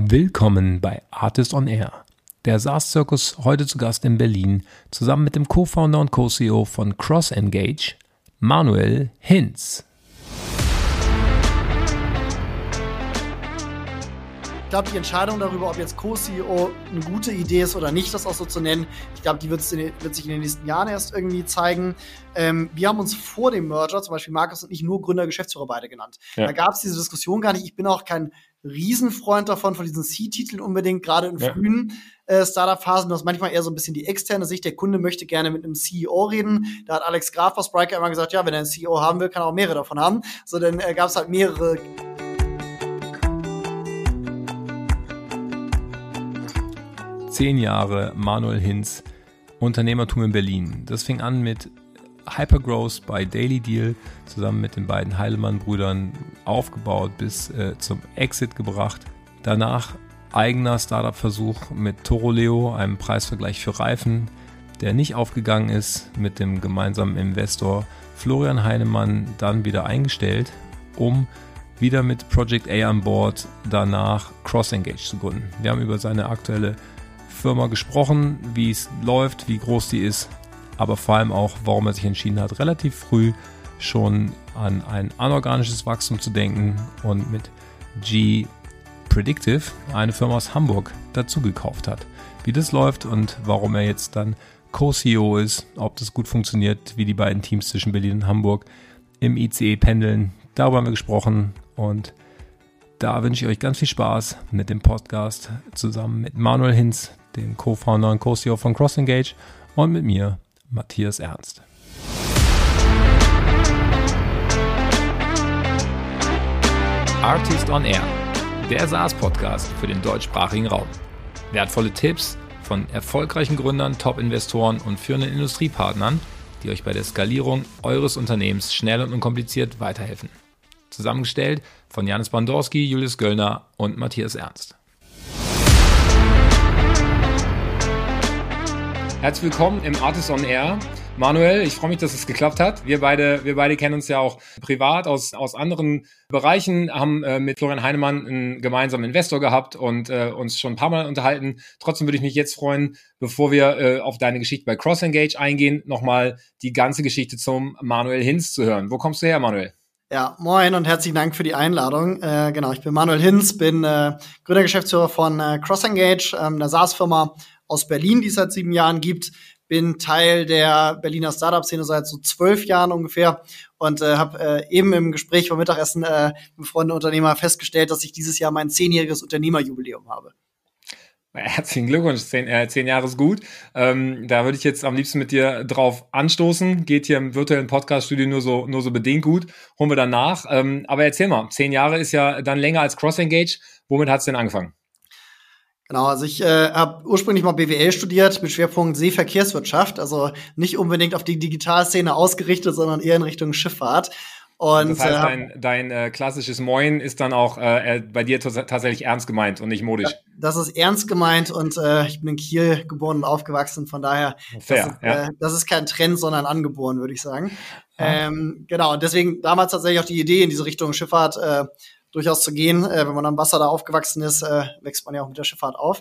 Willkommen bei Artist on Air. Der SaaS-Zirkus heute zu Gast in Berlin, zusammen mit dem Co-Founder und Co-CEO von CrossEngage, Manuel Hinz. Ich glaube, die Entscheidung darüber, ob jetzt Co-CEO eine gute Idee ist oder nicht, das auch so zu nennen, ich glaube, die wird sich in den nächsten Jahren erst irgendwie zeigen. Wir haben uns vor dem Merger, zum Beispiel Markus und ich, nur Gründer, Geschäftsführer beide genannt. Ja. Da gab es diese Diskussion gar nicht. Ich bin auch kein Riesenfreund davon, von diesen C-Titeln unbedingt, gerade in frühen Startup-Phasen. Du hast manchmal eher so ein bisschen die externe Sicht. Der Kunde möchte gerne mit einem CEO reden. Da hat Alex Graf aus Spryker immer gesagt, ja, wenn er einen CEO haben will, kann er auch mehrere davon haben. So, dann gab es halt mehrere. Zehn Jahre Manuel Hinz, Unternehmertum in Berlin. Das fing an mit Hypergrowth bei Daily Deal, zusammen mit den beiden Heilemann-Brüdern aufgebaut, bis zum Exit gebracht. Danach eigener Startup-Versuch mit Toloreo, einem Preisvergleich für Reifen, der nicht aufgegangen ist, mit dem gemeinsamen Investor Florian Heilemann dann wieder eingestellt, um wieder mit Project A an Bord danach CrossEngage zu gründen. Wir haben über seine aktuelle Firma gesprochen, wie es läuft, wie groß die ist, aber vor allem auch, warum er sich entschieden hat, relativ früh schon an ein anorganisches Wachstum zu denken und mit GPredictive eine Firma aus Hamburg dazu gekauft hat. Wie das läuft und warum er jetzt dann Co-CEO ist, ob das gut funktioniert, wie die beiden Teams zwischen Berlin und Hamburg im ICE pendeln, darüber haben wir gesprochen und da wünsche ich euch ganz viel Spaß mit dem Podcast zusammen mit Manuel Hinz, dem Co-Founder und Co-CEO von CrossEngage und mit mir, Matthias Ernst. Artist on Air, der SaaS-Podcast für den deutschsprachigen Raum. Wertvolle Tipps von erfolgreichen Gründern, Top-Investoren und führenden Industriepartnern, die euch bei der Skalierung eures Unternehmens schnell und unkompliziert weiterhelfen. Zusammengestellt von Janis Bandorski, Julius Göllner und Matthias Ernst. Herzlich willkommen im Artist on Air. Manuel, ich freue mich, dass es geklappt hat. Wir beide kennen uns ja auch privat aus anderen Bereichen, haben mit Florian Heilemann einen gemeinsamen Investor gehabt und uns schon ein paar Mal unterhalten. Trotzdem würde ich mich jetzt freuen, bevor wir auf deine Geschichte bei CrossEngage eingehen, nochmal die ganze Geschichte zum Manuel Hinz zu hören. Wo kommst du her, Manuel? Ja, moin und herzlichen Dank für die Einladung. Genau, ich bin Manuel Hinz, bin Gründer, Geschäftsführer von CrossEngage, einer SaaS-Firma aus Berlin, die es seit 7 Jahren gibt. Bin Teil der Berliner Startup-Szene seit so 12 Jahren ungefähr und habe eben im Gespräch beim Mittagessen mit Freunden Unternehmer festgestellt, dass ich dieses Jahr mein 10-jähriges Unternehmerjubiläum habe. Herzlichen Glückwunsch, 10 Jahre ist gut. Da würde ich jetzt am liebsten mit dir drauf anstoßen. Geht hier im virtuellen Podcast-Studio nur so bedingt gut. Holen wir dann nach. Aber erzähl mal, 10 Jahre ist ja dann länger als CrossEngage. Womit hat es denn angefangen? Genau, also ich habe ursprünglich mal BWL studiert mit Schwerpunkt Seeverkehrswirtschaft, also nicht unbedingt auf die Digitalszene ausgerichtet, sondern eher in Richtung Schifffahrt. Und das heißt, dein klassisches Moin ist dann auch bei dir tatsächlich ernst gemeint und nicht modisch. Das ist ernst gemeint und ich bin in Kiel geboren und aufgewachsen, von daher, das ist kein Trend, sondern angeboren, würde ich sagen. Ja. Genau, und deswegen damals tatsächlich auch die Idee, in diese Richtung Schifffahrt durchaus zu gehen. Wenn man am Wasser da aufgewachsen ist, wächst man ja auch mit der Schifffahrt auf.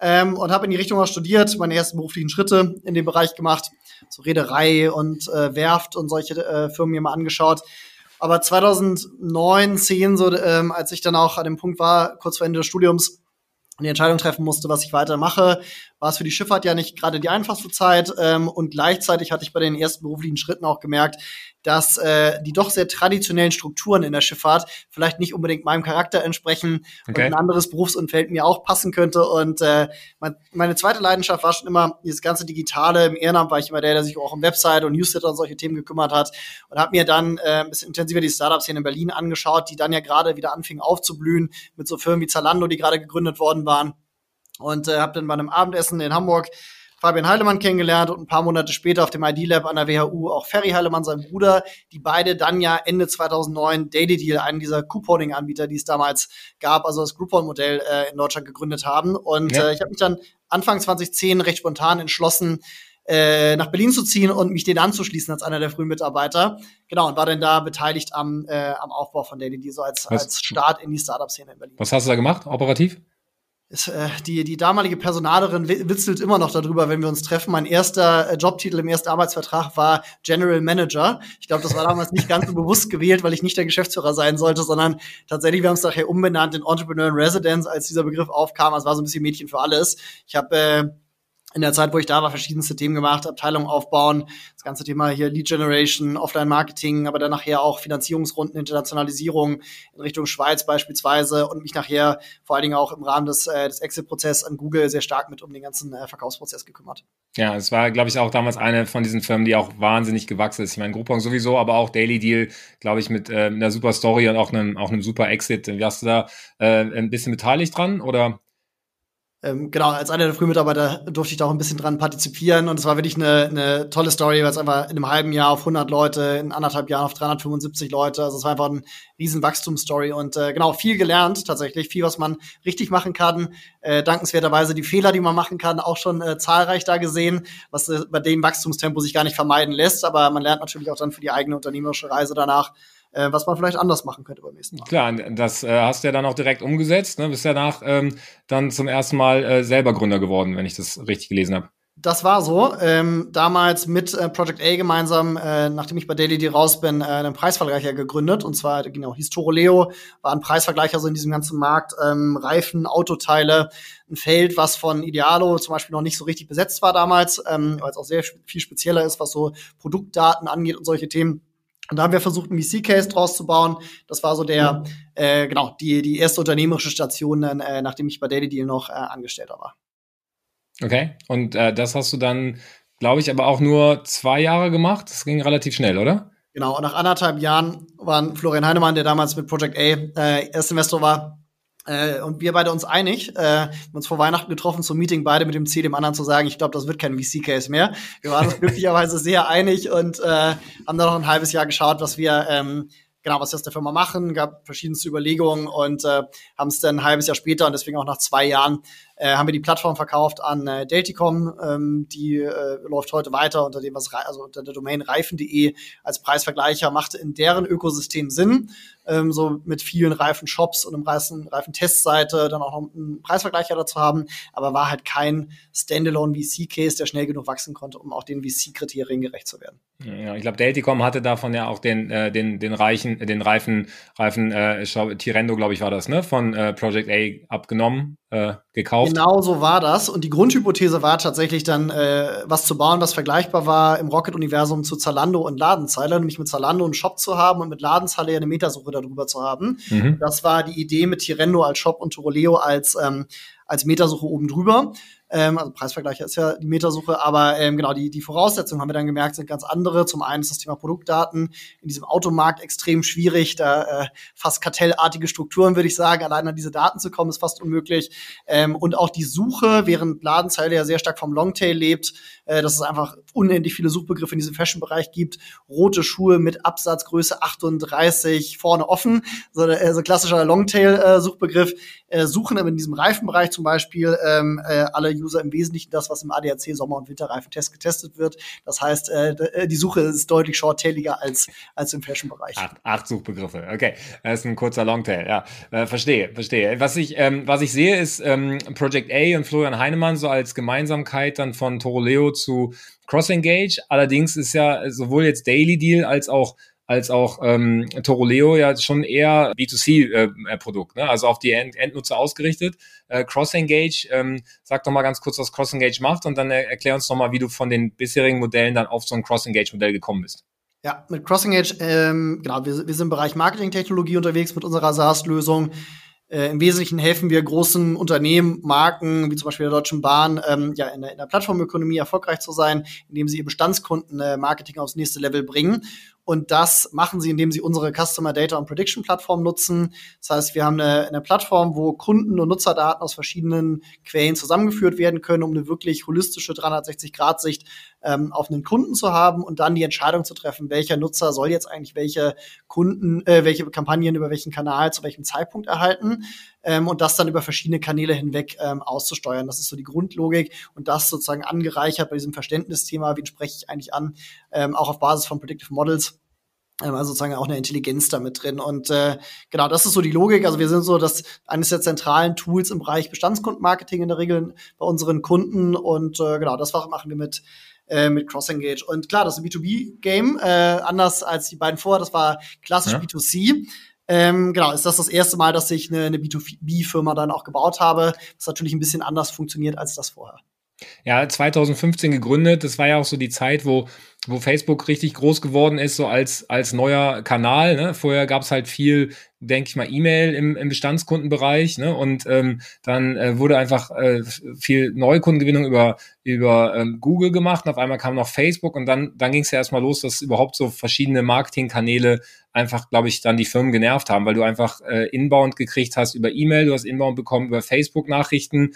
Und habe in die Richtung auch studiert, meine ersten beruflichen Schritte in dem Bereich gemacht, so Reederei und Werft und solche Firmen mir mal angeschaut. Aber 2009, 10 so, als ich dann auch an dem Punkt war, kurz vor Ende des Studiums, die Entscheidung treffen musste, was ich weitermache, war es für die Schifffahrt ja nicht gerade die einfachste Zeit. Und gleichzeitig hatte ich bei den ersten beruflichen Schritten auch gemerkt, dass die doch sehr traditionellen Strukturen in der Schifffahrt vielleicht nicht unbedingt meinem Charakter entsprechen und ein anderes Berufsumfeld mir auch passen könnte. Und meine zweite Leidenschaft war schon immer dieses ganze Digitale. Im Ehrenamt war ich immer der sich auch um Website und Newsletter und solche Themen gekümmert hat und habe mir dann ein bisschen intensiver die Startup-Szene in Berlin angeschaut, die dann ja gerade wieder anfingen aufzublühen mit so Firmen wie Zalando, die gerade gegründet worden waren. Und habe dann bei einem Abendessen in Hamburg Fabian Heilemann kennengelernt und ein paar Monate später auf dem ID-Lab an der WHU auch Ferry Heilemann, sein Bruder, die beide dann ja Ende 2009 Daily Deal, einen dieser Couponing-Anbieter, die es damals gab, also das Groupon-Modell in Deutschland gegründet haben. Und ich habe mich dann Anfang 2010 recht spontan entschlossen, nach Berlin zu ziehen und mich denen anzuschließen als einer der frühen Mitarbeiter. Genau, und war dann da beteiligt am Aufbau von Daily Deal, so als Start in die Startup-Szene in Berlin. Was hast du da gemacht, operativ? Die damalige Personalerin witzelt immer noch darüber, wenn wir uns treffen. Mein erster Jobtitel im ersten Arbeitsvertrag war General Manager. Ich glaube, das war damals nicht ganz so bewusst gewählt, weil ich nicht der Geschäftsführer sein sollte, sondern tatsächlich, wir haben es nachher umbenannt in Entrepreneur in Residence, als dieser Begriff aufkam. Es war so ein bisschen Mädchen für alles. Ich habe in der Zeit, wo ich da war, verschiedenste Themen gemacht, Abteilungen aufbauen, das ganze Thema hier Lead Generation, Offline-Marketing, aber dann nachher auch Finanzierungsrunden, Internationalisierung in Richtung Schweiz beispielsweise und mich nachher vor allen Dingen auch im Rahmen des Exit-Prozesses an Google sehr stark mit um den ganzen Verkaufsprozess gekümmert. Ja, es war, glaube ich, auch damals eine von diesen Firmen, die auch wahnsinnig gewachsen ist. Ich meine, Groupon sowieso, aber auch Daily Deal, glaube ich, mit einer super Story und auch einem super Exit. Warst du da ein bisschen beteiligt dran oder? Genau, als einer der Frühmitarbeiter durfte ich da auch ein bisschen dran partizipieren und es war wirklich eine tolle Story, weil es einfach in einem halben Jahr auf 100 Leute, in anderthalb Jahren auf 375 Leute, also es war einfach eine riesen Wachstumsstory und genau, viel gelernt tatsächlich, viel, was man richtig machen kann, dankenswerterweise die Fehler, die man machen kann, auch schon zahlreich da gesehen, was bei dem Wachstumstempo sich gar nicht vermeiden lässt, aber man lernt natürlich auch dann für die eigene unternehmerische Reise danach, was man vielleicht anders machen könnte beim nächsten Mal. Klar, das hast du ja dann auch direkt umgesetzt, ne? Bist danach dann zum ersten Mal selber Gründer geworden, wenn ich das richtig gelesen habe. Das war so. Damals mit Project A gemeinsam, nachdem ich bei Daily Deal raus bin, einen Preisvergleicher gegründet. Und zwar, genau, hieß Toloreo, war ein Preisvergleicher so in diesem ganzen Markt, Reifen, Autoteile, ein Feld, was von Idealo zum Beispiel noch nicht so richtig besetzt war damals, weil es auch sehr viel spezieller ist, was so Produktdaten angeht und solche Themen. Und da haben wir versucht, einen VC-Case draus zu bauen. Das war so die erste unternehmerische Station, dann, nachdem ich bei Daily Deal noch Angestellter war. Okay, und das hast du dann, glaube ich, aber auch nur 2 Jahre gemacht. Das ging relativ schnell, oder? Genau, und nach anderthalb Jahren waren Florian Heilemann, der damals mit Project A Erstinvestor war, und wir beide uns einig, uns vor Weihnachten getroffen zum Meeting, beide mit dem Ziel, dem anderen zu sagen, ich glaube, das wird kein VC-Case mehr. Wir waren uns glücklicherweise sehr einig und haben dann noch ein halbes Jahr geschaut, was wir aus der Firma machen, gab verschiedenste Überlegungen und haben es dann ein halbes Jahr später und deswegen auch nach 2 Jahren haben wir die Plattform verkauft an Delticom, die läuft heute weiter unter dem, also unter der Domain Reifen.de als Preisvergleicher, machte in deren Ökosystem Sinn, so mit vielen Reifen-Shops und einem Reifen-Testseite dann auch noch einen Preisvergleicher dazu haben, aber war halt kein Standalone-VC-Case, der schnell genug wachsen konnte, um auch den VC-Kriterien gerecht zu werden. Ja, ich glaube, Delticom hatte davon ja auch den Reifen TiRendo, glaube ich, war das, ne, von Project A abgenommen, gekauft. Genau so war das. Und die Grundhypothese war tatsächlich dann, was zu bauen, was vergleichbar war im Rocket-Universum zu Zalando und Ladenzeile, nämlich mit Zalando einen Shop zu haben und mit Ladenzeile eine Metasuche darüber zu haben. Mhm. Das war die Idee mit TiRendo als Shop und Toloreo als Metasuche oben drüber. Also Preisvergleicher ist ja die Metasuche, aber die Voraussetzungen haben wir dann gemerkt, sind ganz andere. Zum einen ist das Thema Produktdaten in diesem Automarkt extrem schwierig, da fast kartellartige Strukturen, würde ich sagen, allein an diese Daten zu kommen, ist fast unmöglich. Und auch die Suche, während Ladenzeile ja sehr stark vom Longtail lebt, dass es einfach unendlich viele Suchbegriffe in diesem Fashion-Bereich gibt. Rote Schuhe mit Absatzgröße 38 vorne offen, so klassischer Longtail-Suchbegriff. Suchen aber in diesem Reifenbereich zum Beispiel alle User im Wesentlichen das, was im ADAC Sommer- und Winterreifentest getestet wird. Das heißt, die Suche ist deutlich shorttailiger als im Fashion-Bereich. 8 Suchbegriffe, okay. Das ist ein kurzer Longtail, ja. Verstehe. Was ich sehe, ist Project A und Florian Heilemann so als Gemeinsamkeit dann von Toloreo zu CrossEngage. Allerdings ist ja sowohl jetzt Daily Deal als auch Toloreo ja schon eher B2C-Produkt, ne? Also auf die Endnutzer ausgerichtet. CrossEngage, sag doch mal ganz kurz, was CrossEngage macht und dann erklär uns doch mal, wie du von den bisherigen Modellen dann auf so ein CrossEngage-Modell gekommen bist. Ja, mit CrossEngage, wir sind im Bereich Marketingtechnologie unterwegs mit unserer SaaS-Lösung. Im Wesentlichen helfen wir großen Unternehmen, Marken, wie zum Beispiel der Deutschen Bahn, in der Plattformökonomie erfolgreich zu sein, indem sie ihr Bestandskunden Marketing aufs nächste Level bringen. Und das machen sie, indem sie unsere Customer Data und Prediction Plattform nutzen. Das heißt, wir haben eine Plattform, wo Kunden- und Nutzerdaten aus verschiedenen Quellen zusammengeführt werden können, um eine wirklich holistische 360-Grad-Sicht auf einen Kunden zu haben und dann die Entscheidung zu treffen, welcher Nutzer soll jetzt eigentlich welche Kunden, welche Kampagnen über welchen Kanal zu welchem Zeitpunkt erhalten. Und das dann über verschiedene Kanäle hinweg auszusteuern. Das ist so die Grundlogik und das sozusagen angereichert bei diesem Verständnisthema, wen spreche ich eigentlich an, auch auf Basis von Predictive Models. also sozusagen auch eine Intelligenz damit drin. Und genau, das ist so die Logik. Also wir sind so das eines der zentralen Tools im Bereich Bestandskundenmarketing in der Regel bei unseren Kunden. Und genau, das machen wir mit CrossEngage. Und klar, das ist ein B2B-Game, anders als die beiden vorher. Das war klassisch B2C. Genau, ist das erste Mal, dass ich eine B2B-Firma dann auch gebaut habe, was natürlich ein bisschen anders funktioniert als das vorher. Ja, 2015 gegründet. Das war ja auch so die Zeit, wo Facebook richtig groß geworden ist, so als neuer Kanal, ne? Vorher gab es halt viel, denke ich mal, E-Mail im Bestandskundenbereich, ne? Und dann wurde einfach viel Neukundengewinnung über Google gemacht. Und auf einmal kam noch Facebook und dann ging es ja erstmal los, dass überhaupt so verschiedene Marketingkanäle einfach, glaube ich, dann die Firmen genervt haben, weil du einfach Inbound gekriegt hast über E-Mail, du hast Inbound bekommen über Facebook-Nachrichten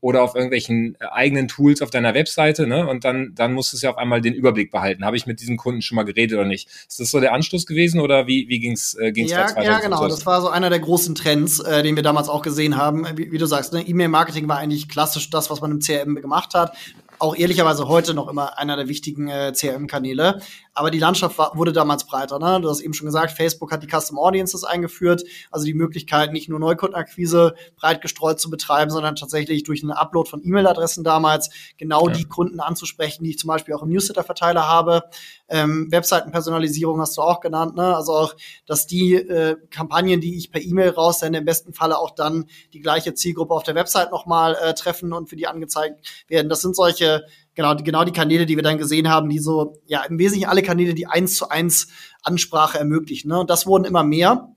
oder auf irgendwelchen eigenen Tools auf deiner Webseite, ne? Und dann musstest du ja auf einmal den Überblick behalten. Habe ich mit diesem Kunden schon mal geredet oder nicht? Ist das so der Anstoß gewesen oder wie ging's da 2015? Ja, genau. Das war so einer der großen Trends, den wir damals auch gesehen haben. Wie du sagst, ne? E-Mail-Marketing war eigentlich klassisch das, was man im CRM gemacht hat. Auch ehrlicherweise heute noch immer einer der wichtigen CRM-Kanäle. Aber die Landschaft wurde damals breiter, ne? Du hast eben schon gesagt, Facebook hat die Custom Audiences eingeführt, also die Möglichkeit, nicht nur Neukundenakquise breit gestreut zu betreiben, sondern tatsächlich durch einen Upload von E-Mail-Adressen damals genau die Kunden anzusprechen, die ich zum Beispiel auch im Newsletter-Verteiler habe. Webseitenpersonalisierung hast du auch genannt, ne? Also auch, dass die Kampagnen, die ich per E-Mail raussende, im besten Falle auch dann die gleiche Zielgruppe auf der Website nochmal treffen und für die angezeigt werden. Das sind solche genau die Kanäle, die wir dann gesehen haben, die so, ja, im Wesentlichen alle Kanäle, die 1:1 Ansprache ermöglichen, ne? Und das wurden immer mehr.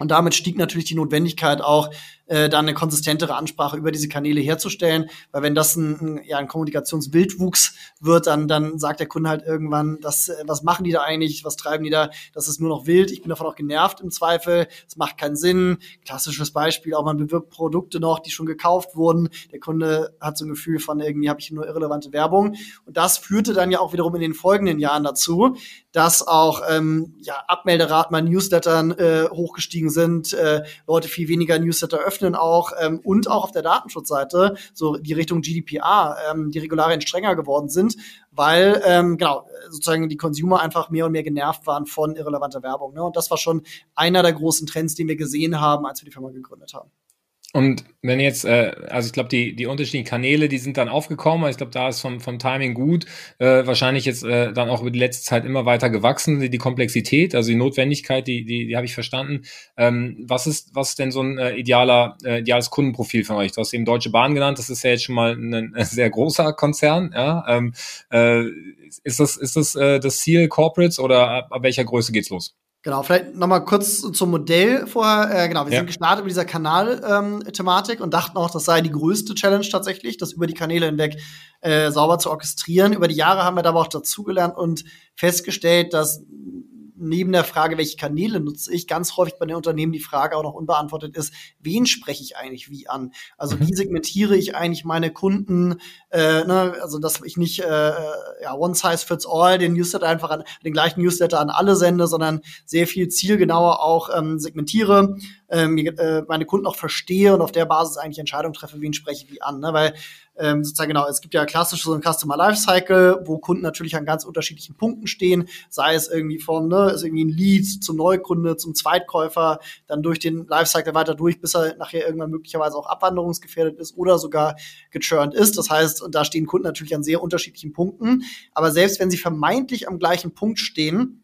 Und damit stieg natürlich die Notwendigkeit auch, da eine konsistentere Ansprache über diese Kanäle herzustellen. Weil wenn das ein Kommunikationswildwuchs wird, dann sagt der Kunde halt irgendwann, was machen die da eigentlich, was treiben die da, das ist nur noch wild, ich bin davon auch genervt im Zweifel, es macht keinen Sinn. Klassisches Beispiel, auch man bewirbt Produkte noch, die schon gekauft wurden. Der Kunde hat so ein Gefühl von, irgendwie habe ich nur irrelevante Werbung. Und das führte dann ja auch wiederum in den folgenden Jahren dazu, dass auch Abmelderaten bei Newslettern hochgestiegen sind, Leute viel weniger Newsletter öffnen auch und auch auf der Datenschutzseite so die Richtung GDPR, die Regularien strenger geworden sind, weil sozusagen die Consumer einfach mehr und mehr genervt waren von irrelevanter Werbung, ne? Und das war schon einer der großen Trends, den wir gesehen haben, als wir die Firma gegründet haben. Und wenn jetzt, also ich glaube, die unterschiedlichen Kanäle, die sind dann aufgekommen, ich glaube, da ist vom Timing gut, wahrscheinlich jetzt dann auch über die letzte Zeit immer weiter gewachsen, die Komplexität, also die Notwendigkeit, die habe ich verstanden. Was ist denn so ein ideales Kundenprofil von euch? Du hast eben Deutsche Bahn genannt, das ist ja jetzt schon mal ein sehr großer Konzern, ja? Ist das das Ziel Corporates oder ab welcher Größe geht's los? Genau, vielleicht nochmal kurz zum Modell vorher. Wir sind gestartet mit dieser Kanal-Thematik und dachten auch, das sei die größte Challenge tatsächlich, das über die Kanäle hinweg sauber zu orchestrieren. Über die Jahre haben wir aber auch dazugelernt und festgestellt, dass neben der Frage, welche Kanäle nutze ich, ganz häufig bei den Unternehmen die Frage auch noch unbeantwortet ist, wen spreche ich eigentlich wie an? Also wie segmentiere ich eigentlich meine Kunden? Also dass ich nicht one size fits all den Newsletter einfach an den gleichen Newsletter an alle sende, sondern sehr viel zielgenauer auch segmentiere, meine Kunden auch verstehe und auf der Basis eigentlich Entscheidungen treffe, wen spreche ich wie an, ne? Weil sozusagen genau, es gibt ja klassisch so einen Customer Lifecycle, wo Kunden natürlich an ganz unterschiedlichen Punkten stehen, sei es irgendwie ist irgendwie ein Lead zum Neukunde, zum Zweitkäufer, dann durch den Lifecycle weiter durch, bis er nachher irgendwann möglicherweise auch abwanderungsgefährdet ist oder sogar gechurnt ist. Das heißt, da stehen Kunden natürlich an sehr unterschiedlichen Punkten, aber selbst wenn sie vermeintlich am gleichen Punkt stehen,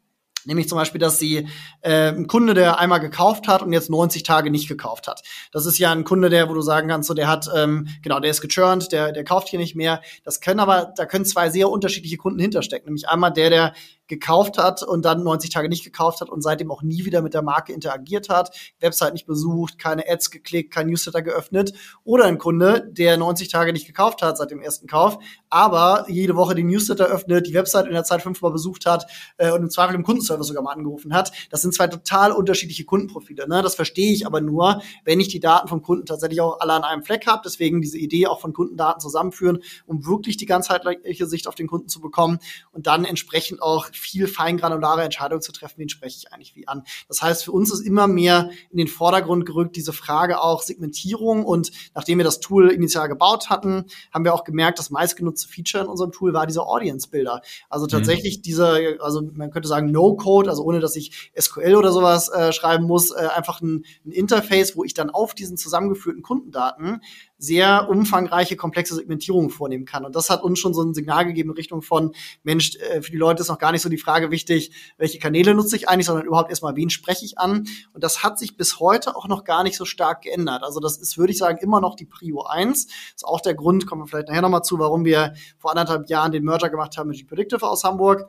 nämlich zum Beispiel, dass sie ein Kunde, der einmal gekauft hat und jetzt 90 Tage nicht gekauft hat. Das ist ja ein Kunde, wo du sagen kannst, so der hat, der ist gechurnt, der kauft hier nicht mehr. Da können zwei sehr unterschiedliche Kunden hinterstecken. Nämlich einmal der gekauft hat und dann 90 Tage nicht gekauft hat und seitdem auch nie wieder mit der Marke interagiert hat, Website nicht besucht, keine Ads geklickt, kein Newsletter geöffnet. Oder ein Kunde, der 90 Tage nicht gekauft hat seit dem ersten Kauf, aber jede Woche den Newsletter öffnet, die Website in der Zeit 5-mal besucht hat und im Zweifel im Kundenservice sogar mal angerufen hat. Das sind zwei total unterschiedliche Kundenprofile, ne? Das verstehe ich aber nur, wenn ich die Daten vom Kunden tatsächlich auch alle an einem Fleck habe. Deswegen diese Idee auch von Kundendaten zusammenführen, um wirklich die ganzheitliche Sicht auf den Kunden zu bekommen und dann entsprechend auch viel feingranulare Entscheidungen zu treffen, wen spreche ich eigentlich wie an. Das heißt, für uns ist immer mehr in den Vordergrund gerückt diese Frage auch Segmentierung, und nachdem wir das Tool initial gebaut hatten, haben wir auch gemerkt, das meistgenutzte Feature in unserem Tool war dieser Audience-Builder. Also tatsächlich diese, also man könnte sagen No-Code, also ohne, dass ich SQL oder sowas schreiben muss, einfach ein Interface, wo ich dann auf diesen zusammengeführten Kundendaten sehr umfangreiche, komplexe Segmentierungen vornehmen kann. Und das hat uns schon so ein Signal gegeben in Richtung von, Mensch, für die Leute ist noch gar nicht so die Frage wichtig, welche Kanäle nutze ich eigentlich, sondern überhaupt erstmal, wen spreche ich an? Und das hat sich bis heute auch noch gar nicht so stark geändert. Also das ist, würde ich sagen, immer noch die Prio 1. Das ist auch der Grund, kommen wir vielleicht nachher nochmal zu, warum wir vor 1,5 Jahren den Merger gemacht haben mit GPredictive aus Hamburg,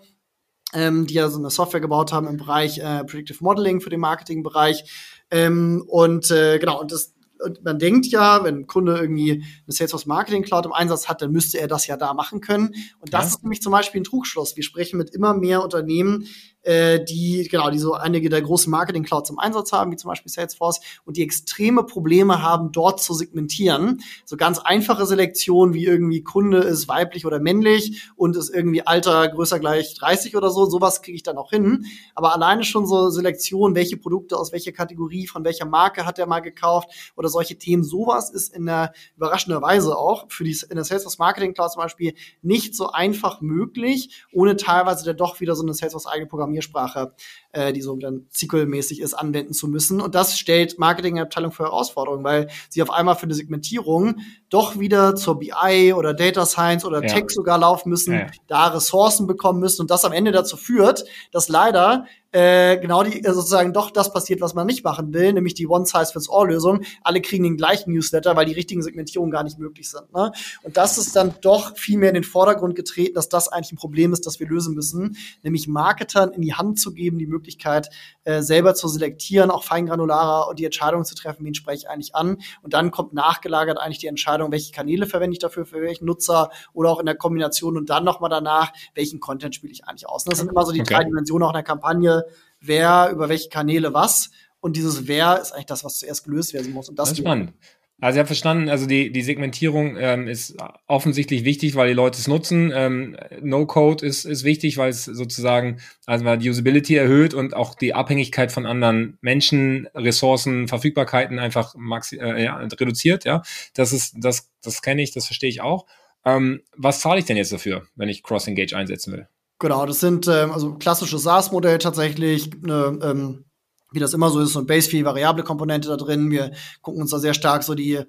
die ja so eine Software gebaut haben im Bereich Predictive Modeling für den Marketingbereich. Und man denkt ja, wenn ein Kunde irgendwie eine Salesforce Marketing Cloud im Einsatz hat, dann müsste er das ja da machen können. Und das ist nämlich zum Beispiel ein Trugschluss. Wir sprechen mit immer mehr Unternehmen, die so einige der großen Marketing Clouds im Einsatz haben, wie zum Beispiel Salesforce, und die extreme Probleme haben, dort zu segmentieren. So ganz einfache Selektionen, wie irgendwie Kunde ist weiblich oder männlich und ist irgendwie Alter größer gleich 30 oder so. Sowas kriege ich dann auch hin. Aber alleine schon so Selektionen, welche Produkte aus welcher Kategorie, von welcher Marke hat er mal gekauft oder solche Themen. Sowas ist überraschenderweise auch in der Salesforce Marketing Cloud zum Beispiel nicht so einfach möglich, ohne teilweise dann doch wieder so eine Salesforce eigene Programmiersprache, die so dann SQL-mäßig ist, anwenden zu müssen. Und das stellt Marketingabteilung vor Herausforderungen, weil sie auf einmal für eine Segmentierung doch wieder zur BI oder Data Science oder Tech sogar laufen müssen, da Ressourcen bekommen müssen, und das am Ende dazu führt, dass leider sozusagen doch das passiert, was man nicht machen will, nämlich die One-Size-Fits-All-Lösung. Alle kriegen den gleichen Newsletter, weil die richtigen Segmentierungen gar nicht möglich sind. Ne? Und das ist dann doch viel mehr in den Vordergrund getreten, dass das eigentlich ein Problem ist, das wir lösen müssen, nämlich Marketern in die Hand zu geben, die Möglichkeit, selber zu selektieren, auch feingranularer, und die Entscheidung zu treffen, wen spreche ich eigentlich an. Und dann kommt nachgelagert eigentlich die Entscheidung, welche Kanäle verwende ich dafür, für welchen Nutzer oder auch in der Kombination, und dann nochmal danach, welchen Content spiele ich eigentlich aus. Und das sind immer so die drei Dimensionen auch in der Kampagne, wer über welche Kanäle was, und dieses Wer ist eigentlich das, was zuerst gelöst werden muss. Und das ist spannend. Also ich habe verstanden, also die Segmentierung ist offensichtlich wichtig, weil die Leute es nutzen. No-Code ist wichtig, weil es sozusagen die Usability erhöht und auch die Abhängigkeit von anderen Menschen, Ressourcen, Verfügbarkeiten einfach reduziert. Ja, das kenne ich, das verstehe ich auch. Was zahle ich denn jetzt dafür, wenn ich CrossEngage einsetzen will? Genau, das sind klassisches SaaS-Modell tatsächlich, wie das immer so ist, so ein Base-Fee, variable Komponente da drin. Wir gucken uns da sehr stark so die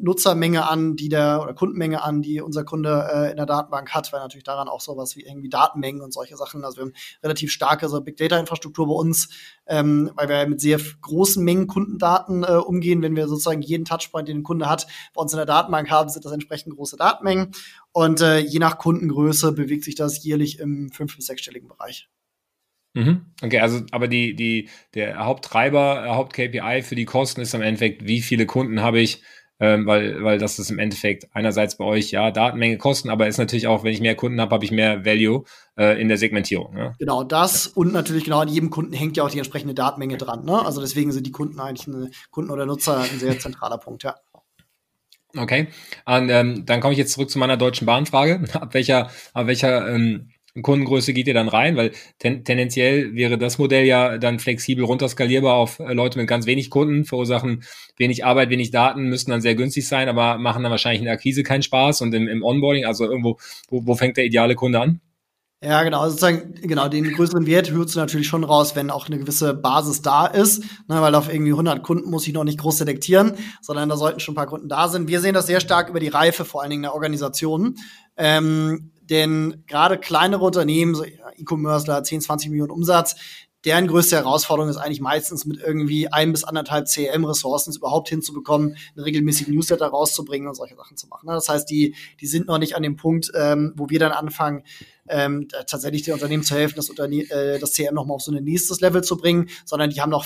Nutzermenge an, oder Kundenmenge an, die unser Kunde in der Datenbank hat, weil natürlich daran auch sowas wie irgendwie Datenmengen und solche Sachen, also wir haben relativ starke so Big-Data-Infrastruktur bei uns, weil wir mit sehr großen Mengen Kundendaten umgehen. Wenn wir sozusagen jeden Touchpoint, den ein Kunde hat, bei uns in der Datenbank haben, sind das entsprechend große Datenmengen, und je nach Kundengröße bewegt sich das jährlich im 5- bis 6-stelligen Bereich. Okay, also aber der Haupt-KPI für die Kosten ist im Endeffekt, wie viele Kunden habe ich, weil das ist im Endeffekt einerseits bei euch Datenmenge, Kosten, aber ist natürlich auch, wenn ich mehr Kunden habe, habe ich mehr Value in der Segmentierung. Ne? Genau, das und natürlich an jedem Kunden hängt ja auch die entsprechende Datenmenge dran. Ne? Also deswegen sind die Kunden eigentlich Kunden oder Nutzer ein sehr zentraler Punkt, ja. Okay, und dann komme ich jetzt zurück zu meiner Deutschen Bahn-Frage. Ab welcher Kundengröße geht ihr dann rein, weil tendenziell wäre das Modell ja dann flexibel runterskalierbar auf Leute mit ganz wenig Kunden, verursachen wenig Arbeit, wenig Daten, müssen dann sehr günstig sein, aber machen dann wahrscheinlich in der Akquise keinen Spaß und im Onboarding, also irgendwo, wo fängt der ideale Kunde an? Ja, genau, also sozusagen, den größeren Wert hörst du natürlich schon raus, wenn auch eine gewisse Basis da ist, ne, weil auf irgendwie 100 Kunden muss ich noch nicht groß selektieren, sondern da sollten schon ein paar Kunden da sein. Wir sehen das sehr stark über die Reife, vor allen Dingen der Organisation, denn gerade kleinere Unternehmen, so E-Commercer, 10, 20 Millionen Umsatz, deren größte Herausforderung ist eigentlich meistens, mit irgendwie 1 bis 1,5 CRM-Ressourcen überhaupt hinzubekommen, einen regelmäßigen Newsletter rauszubringen und solche Sachen zu machen. Das heißt, die sind noch nicht an dem Punkt, wo wir dann anfangen, tatsächlich den Unternehmen zu helfen, das CRM nochmal auf so ein nächstes Level zu bringen, sondern die haben noch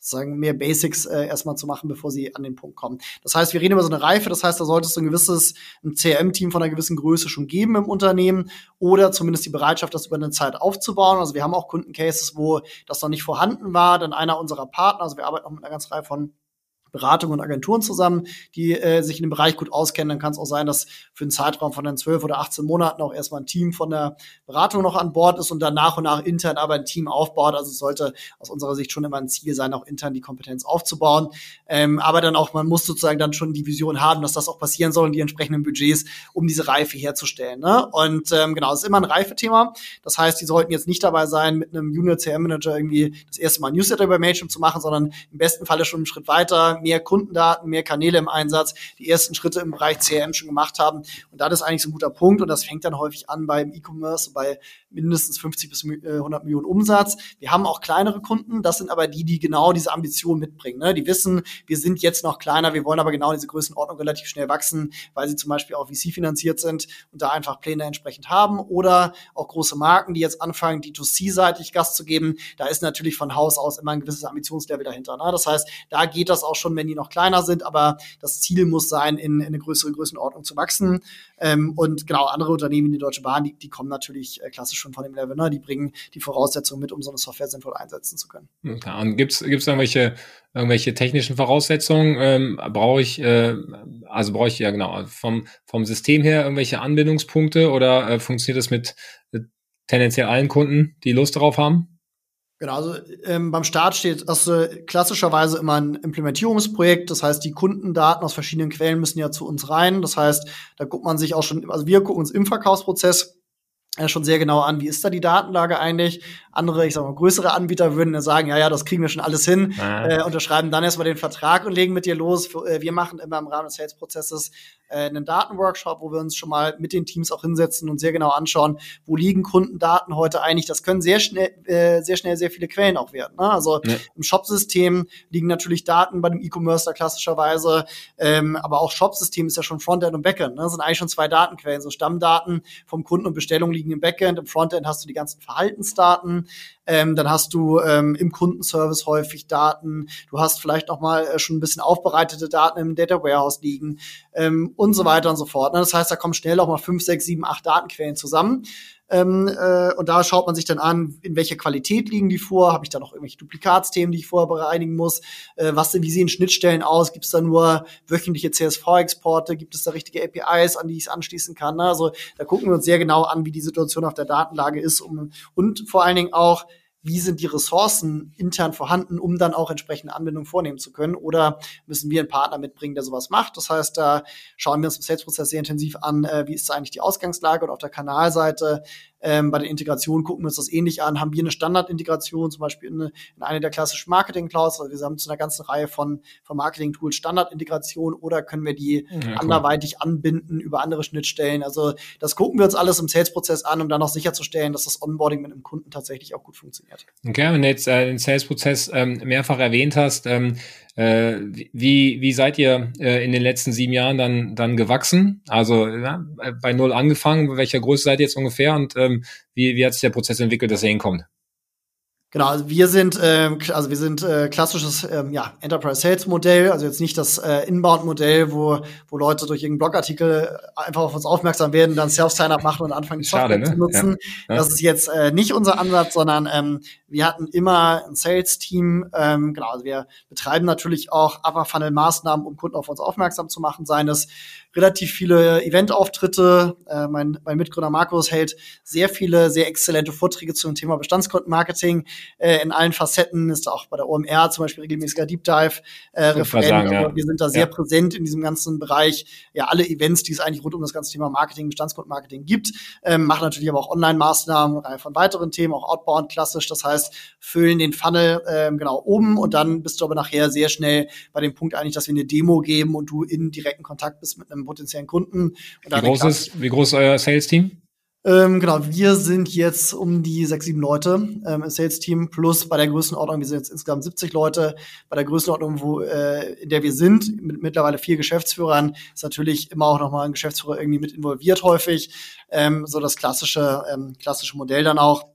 sozusagen mehr Basics erstmal zu machen, bevor sie an den Punkt kommen. Das heißt, wir reden über so eine Reife, das heißt, da sollte es ein CRM-Team von einer gewissen Größe schon geben im Unternehmen oder zumindest die Bereitschaft, das über eine Zeit aufzubauen. Also wir haben auch Kundencases, wo das noch nicht vorhanden war, dann einer unserer Partner, also wir arbeiten auch mit einer ganzen Reihe von Beratungen und Agenturen zusammen, die sich in dem Bereich gut auskennen. Dann kann es auch sein, dass für einen Zeitraum von dann 12 oder 18 Monaten auch erstmal ein Team von der Beratung noch an Bord ist und dann nach und nach intern aber ein Team aufbaut. Also es sollte aus unserer Sicht schon immer ein Ziel sein, auch intern die Kompetenz aufzubauen. Aber dann auch, man muss sozusagen dann schon die Vision haben, dass das auch passieren soll und die entsprechenden Budgets, um diese Reife herzustellen. Ne? Und genau, es ist immer ein Reifethema. Das heißt, die sollten jetzt nicht dabei sein, mit einem Junior CRM Manager irgendwie das erste Mal Newsletter bei Mailchimp zu machen, sondern im besten Falle schon einen Schritt weiter, mehr Kundendaten, mehr Kanäle im Einsatz, die ersten Schritte im Bereich CRM schon gemacht haben. Und das ist eigentlich so ein guter Punkt. Und das fängt dann häufig an beim E-Commerce, bei mindestens 50 bis 100 Millionen Umsatz. Wir haben auch kleinere Kunden. Das sind aber die, die genau diese Ambition mitbringen. Ne? Die wissen, wir sind jetzt noch kleiner, wir wollen aber genau in diese Größenordnung relativ schnell wachsen, weil sie zum Beispiel auch VC finanziert sind und da einfach Pläne entsprechend haben. Oder auch große Marken, die jetzt anfangen, D2C-seitig Gas zu geben. Da ist natürlich von Haus aus immer ein gewisses Ambitionslevel dahinter. Ne? Das heißt, da geht das auch schon, wenn die noch kleiner sind. Aber das Ziel muss sein, in eine größere Größenordnung zu wachsen. Und genau, andere Unternehmen wie die Deutsche Bahn, die kommen natürlich klassisch schon von dem Level. Ne? Die bringen die Voraussetzungen mit, um so eine Software sinnvoll einsetzen zu können. Ja, und gibt's irgendwelche technischen Voraussetzungen? Brauche ich ja genau vom System her irgendwelche Anbindungspunkte oder funktioniert das mit tendenziell allen Kunden, die Lust darauf haben? Genau, also beim Start steht klassischerweise immer ein Implementierungsprojekt. Das heißt, die Kundendaten aus verschiedenen Quellen müssen ja zu uns rein. Das heißt, da guckt man sich auch schon, also wir gucken uns im Verkaufsprozess schon sehr genau an, wie ist da die Datenlage eigentlich. Andere, ich sag mal, größere Anbieter würden sagen, ja, das kriegen wir schon alles hin, unterschreiben dann erstmal den Vertrag und legen mit dir los. Wir machen immer im Rahmen des Sales-Prozesses einen Datenworkshop, wo wir uns schon mal mit den Teams auch hinsetzen und sehr genau anschauen, wo liegen Kundendaten heute eigentlich. Das können sehr schnell sehr viele Quellen auch werden. Ne? Also im Shopsystem liegen natürlich Daten bei dem E-Commerce da klassischerweise, aber auch Shopsystem ist ja schon Frontend und Backend. Ne? Das sind eigentlich schon zwei Datenquellen. So Stammdaten vom Kunden und Bestellung liegen im Backend, im Frontend hast du die ganzen Verhaltensdaten. Dann hast du im Kundenservice häufig Daten, du hast vielleicht nochmal schon ein bisschen aufbereitete Daten im Data Warehouse liegen und so weiter und so fort. Ne? Das heißt, da kommen schnell auch mal 5, 6, 7, 8 Datenquellen zusammen. Und da schaut man sich dann an, in welcher Qualität liegen die vor, habe ich da noch irgendwelche Duplikatsthemen, die ich vorher bereinigen muss, wie sehen Schnittstellen aus, gibt es da nur wöchentliche CSV-Exporte, gibt es da richtige APIs, an die ich es anschließen kann, ne? Also da gucken wir uns sehr genau an, wie die Situation auf der Datenlage ist und vor allen Dingen auch, wie sind die Ressourcen intern vorhanden, um dann auch entsprechende Anbindungen vornehmen zu können? Oder müssen wir einen Partner mitbringen, der sowas macht? Das heißt, da schauen wir uns im Sales-Prozess sehr intensiv an, wie ist eigentlich die Ausgangslage und auf der Kanalseite. Bei der Integration gucken wir uns das ähnlich an. Haben wir eine Standardintegration, zum Beispiel in eine der klassischen Marketing-Clouds? Also wir haben zu einer ganzen Reihe von Marketing-Tools Standardintegration oder können wir die anderweitig anbinden über andere Schnittstellen? Also das gucken wir uns alles im Sales-Prozess an, um dann auch sicherzustellen, dass das Onboarding mit einem Kunden tatsächlich auch gut funktioniert. Okay, wenn du jetzt den Sales-Prozess mehrfach erwähnt hast, wie seid ihr in den letzten 7 Jahren dann gewachsen? Also bei 0 angefangen, bei welcher Größe seid ihr jetzt ungefähr und wie hat sich der Prozess entwickelt, dass er hinkommt? Genau, also wir sind klassisches Enterprise Sales Modell, also jetzt nicht das Inbound Modell, wo Leute durch irgendeinen Blogartikel einfach auf uns aufmerksam werden, dann Self-Sign-up machen und anfangen die Software zu nutzen. Ja. Das ist jetzt nicht unser Ansatz, sondern wir hatten immer ein Sales Team. Also wir betreiben natürlich auch Upper Funnel Maßnahmen, um Kunden auf uns aufmerksam zu machen, seien es relativ viele Eventauftritte. Mein Mitgründer Markus hält sehr viele, sehr exzellente Vorträge zum Thema Bestandskundenmarketing in allen Facetten, ist auch bei der OMR zum Beispiel regelmäßiger Deep Dive Referent. Wir sind da sehr präsent in diesem ganzen Bereich. Ja, alle Events, die es eigentlich rund um das ganze Thema Marketing, Bestandskundenmarketing gibt, machen natürlich aber auch Online-Maßnahmen, eine Reihe von weiteren Themen, auch Outbound klassisch. Das heißt, füllen den Funnel oben und dann bist du aber nachher sehr schnell bei dem Punkt eigentlich, dass wir eine Demo geben und du in direkten Kontakt bist mit einem potenziellen Kunden. Und wie groß ist euer Sales-Team? Wir sind jetzt um die 6, 7 Leute im Sales-Team, plus bei der Größenordnung, wir sind jetzt insgesamt 70 Leute, bei der Größenordnung, in der wir sind, mit mittlerweile 4 Geschäftsführern, ist natürlich immer auch nochmal ein Geschäftsführer irgendwie mit involviert häufig, so das klassische Modell dann auch.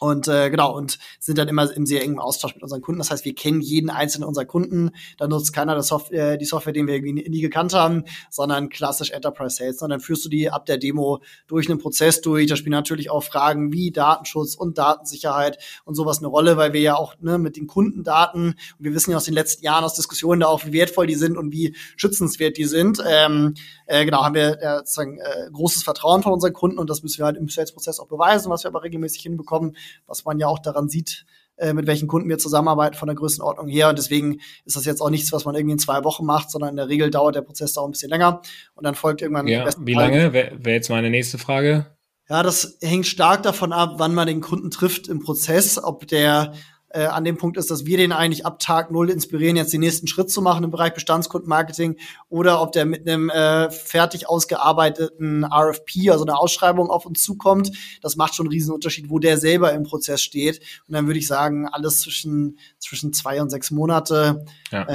Und genau, und sind dann immer im sehr engen Austausch mit unseren Kunden. Das heißt, wir kennen jeden einzelnen unserer Kunden. Da nutzt keiner das die Software, den wir nie gekannt haben, sondern klassisch Enterprise Sales. Und dann führst du die ab der Demo durch einen Prozess durch. Da spielen natürlich auch Fragen wie Datenschutz und Datensicherheit und sowas eine Rolle, weil wir ja auch mit den Kundendaten, und wir wissen ja aus den letzten Jahren aus Diskussionen da auch, wie wertvoll die sind und wie schützenswert die sind. Genau, haben wir sozusagen großes Vertrauen von unseren Kunden, und das müssen wir halt im Sales-Prozess auch beweisen, was wir aber regelmäßig hinbekommen, was man ja auch daran sieht, mit welchen Kunden wir zusammenarbeiten von der Größenordnung her. Und deswegen ist das jetzt auch nichts, was man irgendwie in 2 Wochen macht, sondern in der Regel dauert der Prozess da auch ein bisschen länger und dann folgt irgendwann. Ja, wie lange? Wäre jetzt meine nächste Frage. Ja, das hängt stark davon ab, wann man den Kunden trifft im Prozess, ob der an dem Punkt ist, dass wir den eigentlich ab Tag 0 inspirieren, jetzt den nächsten Schritt zu machen im Bereich Bestandskundenmarketing, oder ob der mit einem fertig ausgearbeiteten RFP, also einer Ausschreibung, auf uns zukommt. Das macht schon einen riesen Unterschied, wo der selber im Prozess steht. Und dann würde ich sagen, alles zwischen 2 und 6 Monate. Ja.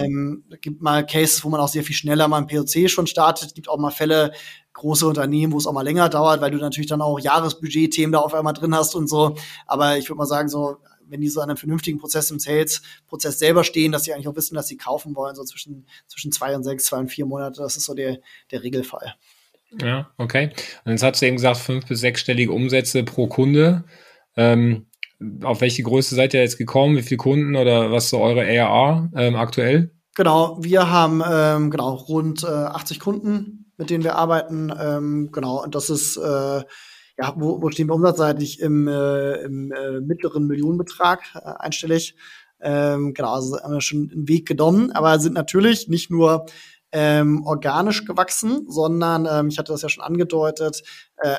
Gibt mal Cases, wo man auch sehr viel schneller mal ein POC schon startet. Gibt auch mal Fälle, große Unternehmen, wo es auch mal länger dauert, weil du natürlich dann auch Jahresbudgetthemen da auf einmal drin hast und so. Aber ich würde mal sagen, so wenn die so an einem vernünftigen Prozess im Sales-Prozess selber stehen, dass sie eigentlich auch wissen, dass sie kaufen wollen, so zwischen 2 und 6, 2 und 4 Monate, das ist so der Regelfall. Ja, okay. Und jetzt hast du eben gesagt, 5- bis 6-stellige Umsätze pro Kunde. Auf welche Größe seid ihr jetzt gekommen? Wie viele Kunden oder was ist so eure ARR aktuell? Genau, wir haben rund 80 Kunden, mit denen wir arbeiten. Und das ist ja, wo stehen wir umsatzseitig? Im mittleren Millionenbetrag, einstellig. Also haben wir schon einen Weg genommen, aber sind natürlich nicht nur organisch gewachsen, sondern, ich hatte das ja schon angedeutet,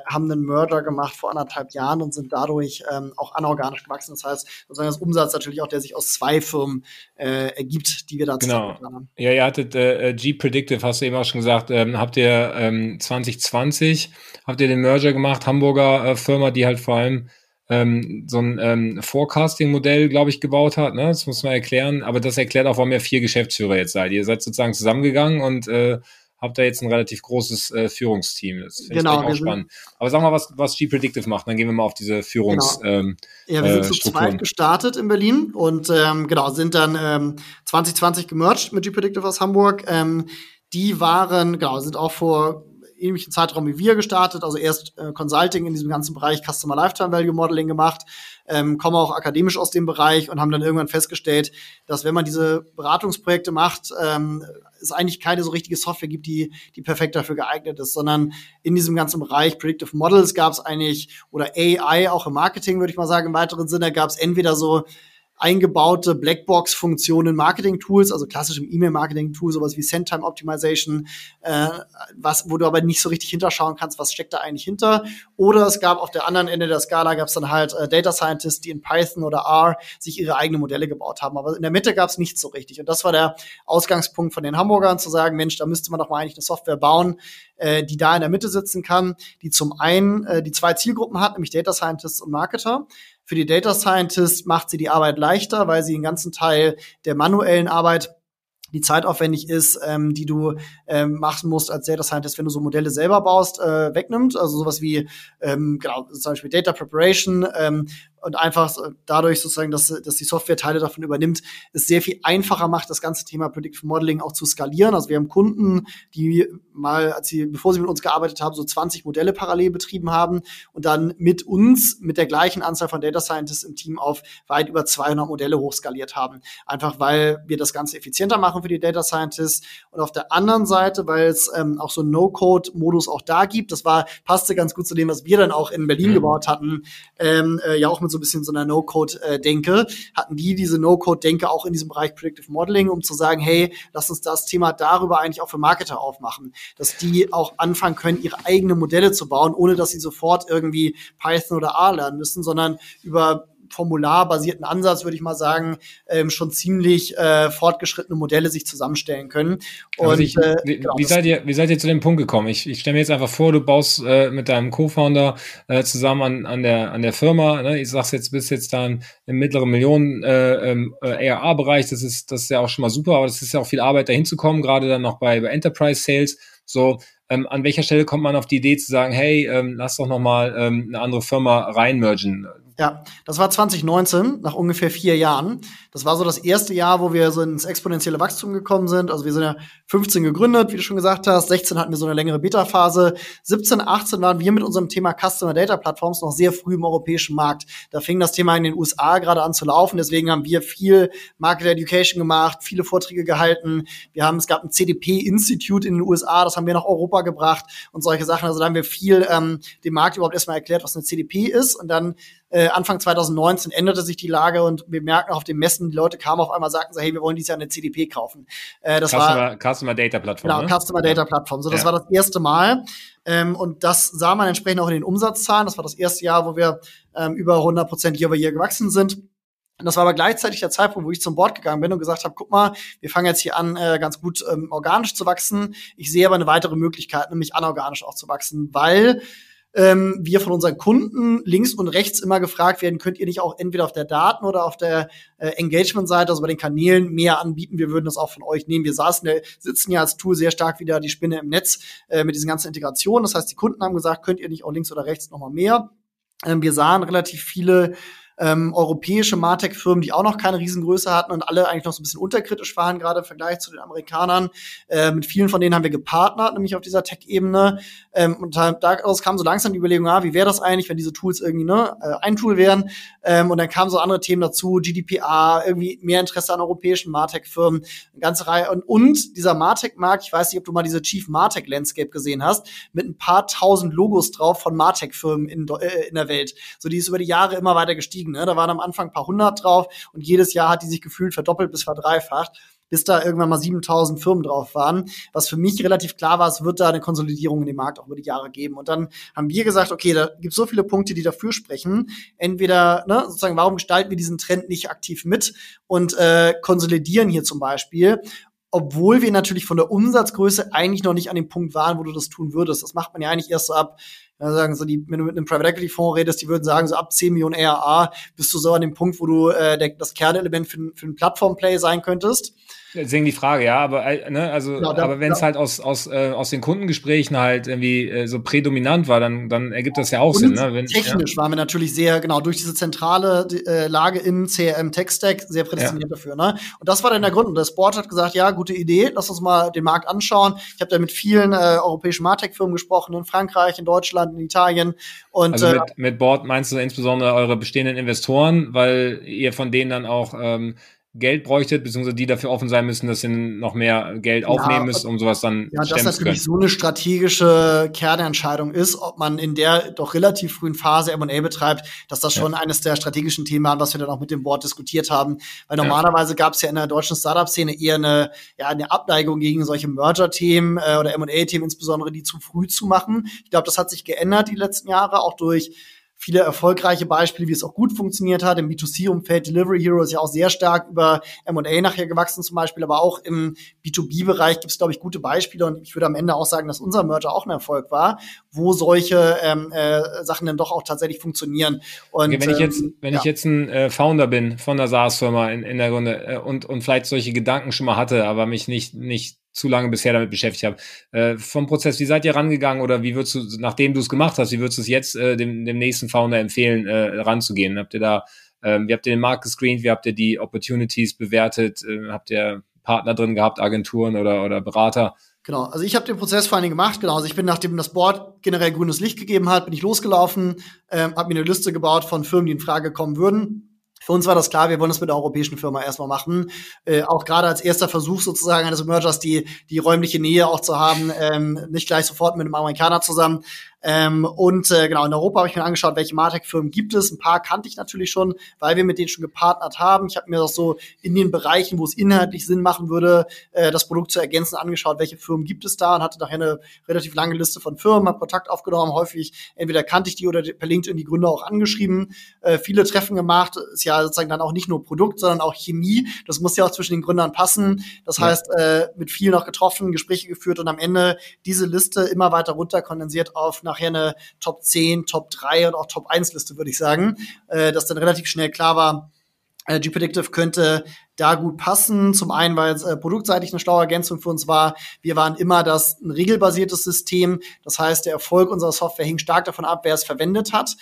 haben einen Merger gemacht vor anderthalb Jahren und sind dadurch auch anorganisch gewachsen. Das heißt, sozusagen das Umsatz natürlich auch, der sich aus 2 Firmen ergibt, die wir da zusammen haben. Ja, ihr hattet GPredictive, hast du eben auch schon gesagt, habt ihr 2020, habt ihr den Merger gemacht, Hamburger Firma, die halt vor allem so ein Forecasting-Modell, glaube ich, gebaut hat, ne? Das muss man erklären, aber das erklärt auch, warum ihr 4 Geschäftsführer jetzt seid. Ihr seid sozusagen zusammengegangen und habt da jetzt ein relativ großes Führungsteam. Das finde ich auch spannend. Aber sag mal, was GPredictive macht, dann gehen wir mal auf diese Führungsstrukturen. Ja, wir sind zu zweit gestartet in Berlin und sind dann 2020 gemerged mit GPredictive aus Hamburg. Die waren, sind auch vor ähnlichen Zeitraum wie wir gestartet, also erst Consulting in diesem ganzen Bereich Customer Lifetime Value Modeling gemacht, kommen auch akademisch aus dem Bereich und haben dann irgendwann festgestellt, dass wenn man diese Beratungsprojekte macht, es eigentlich keine so richtige Software gibt, die perfekt dafür geeignet ist, sondern in diesem ganzen Bereich Predictive Models gab es eigentlich, oder AI auch im Marketing, würde ich mal sagen, im weiteren Sinne, gab es entweder so eingebaute Blackbox-Funktionen in Marketing-Tools, also klassisch im E-Mail-Marketing-Tool, sowas wie Send-Time-Optimization, wo du aber nicht so richtig hinterschauen kannst, was steckt da eigentlich hinter. Oder es gab auf der anderen Ende der Skala, gab es dann halt Data Scientists, die in Python oder R sich ihre eigenen Modelle gebaut haben. Aber in der Mitte gab es nichts so richtig. Und das war der Ausgangspunkt von den Hamburgern, zu sagen, Mensch, da müsste man doch mal eigentlich eine Software bauen, die da in der Mitte sitzen kann, die zum einen die 2 Zielgruppen hat, nämlich Data Scientists und Marketer. Für die Data Scientists macht sie die Arbeit leichter, weil sie den ganzen Teil der manuellen Arbeit, die zeitaufwendig ist, die du machen musst als Data Scientist, wenn du so Modelle selber baust, wegnimmt. Also sowas wie zum Beispiel Data Preparation, und einfach dadurch sozusagen, dass die Software Teile davon übernimmt, es sehr viel einfacher macht, das ganze Thema Predictive Modeling auch zu skalieren. Also wir haben Kunden, die bevor sie mit uns gearbeitet haben, so 20 Modelle parallel betrieben haben und dann mit uns, mit der gleichen Anzahl von Data Scientists im Team auf weit über 200 Modelle hochskaliert haben. Einfach, weil wir das Ganze effizienter machen für die Data Scientists. Und auf der anderen Seite, weil es auch so einen No-Code-Modus auch da gibt, das passte ganz gut zu dem, was wir dann auch in Berlin gebaut hatten, ja auch mit so ein bisschen so einer No-Code-Denke, hatten die diese No-Code-Denke auch in diesem Bereich Predictive Modeling, um zu sagen, hey, lass uns das Thema darüber eigentlich auch für Marketer aufmachen, dass die auch anfangen können, ihre eigenen Modelle zu bauen, ohne dass sie sofort irgendwie Python oder R lernen müssen, sondern über formularbasierten Ansatz, würde ich mal sagen, schon ziemlich fortgeschrittene Modelle sich zusammenstellen können. Und, also wie seid ihr zu dem Punkt gekommen? Ich stelle mir jetzt einfach vor, du baust mit deinem Co-Founder zusammen an der Firma, ne? Ich sag's jetzt, bist jetzt dann im mittleren Millionen ARR-Bereich, das ist ja auch schon mal super, aber das ist ja auch viel Arbeit, da hinzukommen, gerade dann noch bei Enterprise Sales. So, an welcher Stelle kommt man auf die Idee zu sagen, hey, lass doch nochmal eine andere Firma reinmergen? Ja, das war 2019, nach ungefähr 4 Jahren. Das war so das erste Jahr, wo wir so ins exponentielle Wachstum gekommen sind. Also wir sind ja 15 gegründet, wie du schon gesagt hast. 16 hatten wir so eine längere Beta-Phase. 17, 18 waren wir mit unserem Thema Customer Data Platforms noch sehr früh im europäischen Markt. Da fing das Thema in den USA gerade an zu laufen. Deswegen haben wir viel Market Education gemacht, viele Vorträge gehalten. Es gab ein CDP-Institute in den USA, das haben wir nach Europa gebracht und solche Sachen. Also da haben wir viel dem Markt überhaupt erstmal erklärt, was eine CDP ist. Und dann Anfang 2019 änderte sich die Lage und wir merken auch auf den Messen, die Leute kamen auf einmal und sagten so, hey, wir wollen dieses Jahr eine CDP kaufen. Customer Data Plattform. Genau, ne? Customer Data Plattform. So, das war das erste Mal. Und das sah man entsprechend auch in den Umsatzzahlen. Das war das erste Jahr, wo wir über 100% Year-by-Year gewachsen sind. Und das war aber gleichzeitig der Zeitpunkt, wo ich zum Board gegangen bin und gesagt habe, guck mal, wir fangen jetzt hier an, ganz gut organisch zu wachsen. Ich sehe aber eine weitere Möglichkeit, nämlich anorganisch auch zu wachsen, weil wir von unseren Kunden links und rechts immer gefragt werden, könnt ihr nicht auch entweder auf der Daten- oder auf der Engagement-Seite, also bei den Kanälen, mehr anbieten? Wir würden das auch von euch nehmen. Wir sitzen ja als Tool sehr stark wieder die Spinne im Netz mit diesen ganzen Integrationen. Das heißt, die Kunden haben gesagt, könnt ihr nicht auch links oder rechts nochmal mehr? Wir sahen relativ viele europäische Martech-Firmen, die auch noch keine Riesengröße hatten und alle eigentlich noch so ein bisschen unterkritisch waren, gerade im Vergleich zu den Amerikanern. Mit vielen von denen haben wir gepartnert, nämlich auf dieser Tech-Ebene. Und daraus kam so langsam die Überlegung, wie wäre das eigentlich, wenn diese Tools irgendwie ein Tool wären? Und dann kamen so andere Themen dazu, GDPR, irgendwie mehr Interesse an europäischen Martech-Firmen, eine ganze Reihe. Und dieser Martech-Markt, ich weiß nicht, ob du mal diese Chief Martech Landscape gesehen hast, mit ein paar tausend Logos drauf von Martech-Firmen in der Welt. So, die ist über die Jahre immer weiter gestiegen. Da waren am Anfang ein paar hundert drauf und jedes Jahr hat die sich gefühlt verdoppelt bis verdreifacht, bis da irgendwann mal 7.000 Firmen drauf waren, was für mich relativ klar war, es wird da eine Konsolidierung in dem Markt auch über die Jahre geben. Und dann haben wir gesagt, okay, da gibt es so viele Punkte, die dafür sprechen. Entweder, sozusagen, warum gestalten wir diesen Trend nicht aktiv mit und konsolidieren hier zum Beispiel, obwohl wir natürlich von der Umsatzgröße eigentlich noch nicht an dem Punkt waren, wo du das tun würdest. Das macht man ja eigentlich erst so ab, wenn du mit einem Private Equity Fonds redest, die würden sagen, so ab 10 Millionen ARA bist du so an dem Punkt, wo du das Kernelement für einen Plattform-Play sein könntest. Deswegen die Frage, ja, aber wenn es halt aus den Kundengesprächen halt irgendwie so prädominant war, dann ergibt das ja auch Sinn. Ne? Technisch waren wir natürlich sehr, durch diese zentrale Lage im CRM-Tech-Stack sehr prädestiniert dafür. Ne? Und das war dann der Grund. Und das Board hat gesagt, ja, gute Idee, lass uns mal den Markt anschauen. Ich habe da mit vielen europäischen Martech-Firmen gesprochen, in Frankreich, in Deutschland, in Italien. Mit Board meinst du insbesondere eure bestehenden Investoren, weil ihr von denen dann auch Geld bräuchtet, beziehungsweise die dafür offen sein müssen, dass sie noch mehr Geld aufnehmen müssen, um sowas dann stemmen zu können. Ja, das natürlich so eine strategische Kernentscheidung ist, ob man in der doch relativ frühen Phase M&A betreibt, dass das schon eines der strategischen Themen war, was wir dann auch mit dem Board diskutiert haben. Weil normalerweise gab es ja in der deutschen Startup-Szene eher eine Abneigung gegen solche Merger-Themen oder M&A-Themen insbesondere, die zu früh zu machen. Ich glaube, das hat sich geändert die letzten Jahre, auch durch viele erfolgreiche Beispiele, wie es auch gut funktioniert hat. Im B2C-Umfeld, Delivery Hero ist ja auch sehr stark über M&A nachher gewachsen zum Beispiel, aber auch im B2B-Bereich gibt es, glaube ich, gute Beispiele und ich würde am Ende auch sagen, dass unser Merger auch ein Erfolg war, wo solche Sachen dann doch auch tatsächlich funktionieren. Und okay, wenn ich jetzt ein Founder bin von einer SaaS-Firma in der Runde und vielleicht solche Gedanken schon mal hatte, aber mich nicht zu lange bisher damit beschäftigt habe. Vom Prozess, wie seid ihr rangegangen oder wie würdest du, nachdem du es gemacht hast, wie würdest du es jetzt dem nächsten Founder empfehlen, ranzugehen? Wie habt ihr den Markt gescreent, wie habt ihr die Opportunities bewertet? Habt ihr Partner drin gehabt, Agenturen oder Berater? Genau, also ich habe den Prozess vor allen Dingen gemacht, also ich bin, nachdem das Board generell grünes Licht gegeben hat, bin ich losgelaufen, habe mir eine Liste gebaut von Firmen, die in Frage kommen würden. Für uns war das klar, wir wollen das mit der europäischen Firma erstmal machen. Auch gerade als erster Versuch sozusagen eines Mergers, die räumliche Nähe auch zu haben, nicht gleich sofort mit einem Amerikaner zusammen. In Europa habe ich mir angeschaut, welche Martech-Firmen gibt es. Ein paar kannte ich natürlich schon, weil wir mit denen schon gepartnert haben. Ich habe mir das so in den Bereichen, wo es inhaltlich Sinn machen würde, das Produkt zu ergänzen, angeschaut, welche Firmen gibt es da und hatte nachher eine relativ lange Liste von Firmen, habe Kontakt aufgenommen, häufig entweder kannte ich die oder per LinkedIn die Gründer auch angeschrieben, viele Treffen gemacht, ist ja sozusagen dann auch nicht nur Produkt, sondern auch Chemie, das muss ja auch zwischen den Gründern passen, das heißt, mit vielen auch getroffen, Gespräche geführt und am Ende diese Liste immer weiter runter kondensiert auf nachher eine Top 10, Top 3 und auch Top 1 Liste, würde ich sagen, dass dann relativ schnell klar war, GPredictive könnte da gut passen. Zum einen, weil es produktseitig eine schlaue Ergänzung für uns war. Wir waren immer ein regelbasiertes System. Das heißt, der Erfolg unserer Software hing stark davon ab, wer es verwendet hat.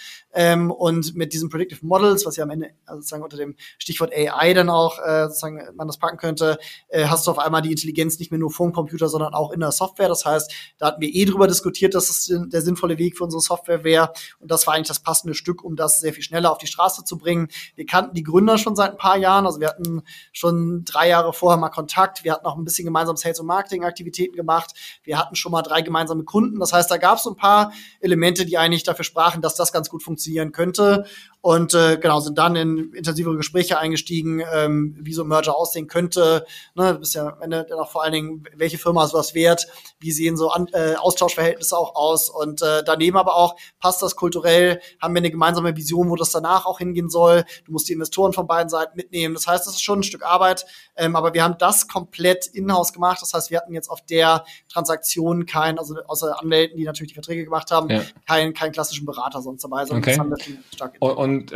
Und mit diesen Predictive Models, was ja am Ende sozusagen unter dem Stichwort AI dann auch sozusagen man das packen könnte, hast du auf einmal die Intelligenz nicht mehr nur vom Computer, sondern auch in der Software. Das heißt, da hatten wir drüber diskutiert, dass es der sinnvolle Weg für unsere Software wäre. Und das war eigentlich das passende Stück, um das sehr viel schneller auf die Straße zu bringen. Wir kannten die Gründer schon seit ein paar Jahren. Also wir hatten schon 3 Jahre vorher mal Kontakt. Wir hatten auch ein bisschen gemeinsam Sales- und Marketing-Aktivitäten gemacht. Wir hatten schon mal 3 gemeinsame Kunden. Das heißt, da gab es so ein paar Elemente, die eigentlich dafür sprachen, dass das ganz gut funktionieren könnte. Und genau, sind dann in intensivere Gespräche eingestiegen, wie so ein Merger aussehen könnte. Ne, du bist ja am Ende dann auch vor allen Dingen, welche Firma ist was wert? Wie sehen so Austauschverhältnisse auch aus? Und daneben aber auch, passt das kulturell? Haben wir eine gemeinsame Vision, wo das danach auch hingehen soll? Du musst die Investoren von beiden Seiten mitnehmen. Das heißt, das ist schon ein Stück Arbeit. Aber wir haben das komplett in-house gemacht. Das heißt, wir hatten jetzt auf der Transaktion keinen, also außer Anwälten, die natürlich die Verträge gemacht haben, ja, keinen klassischen Berater sonst dabei. Sondern okay. Das haben wir stark wie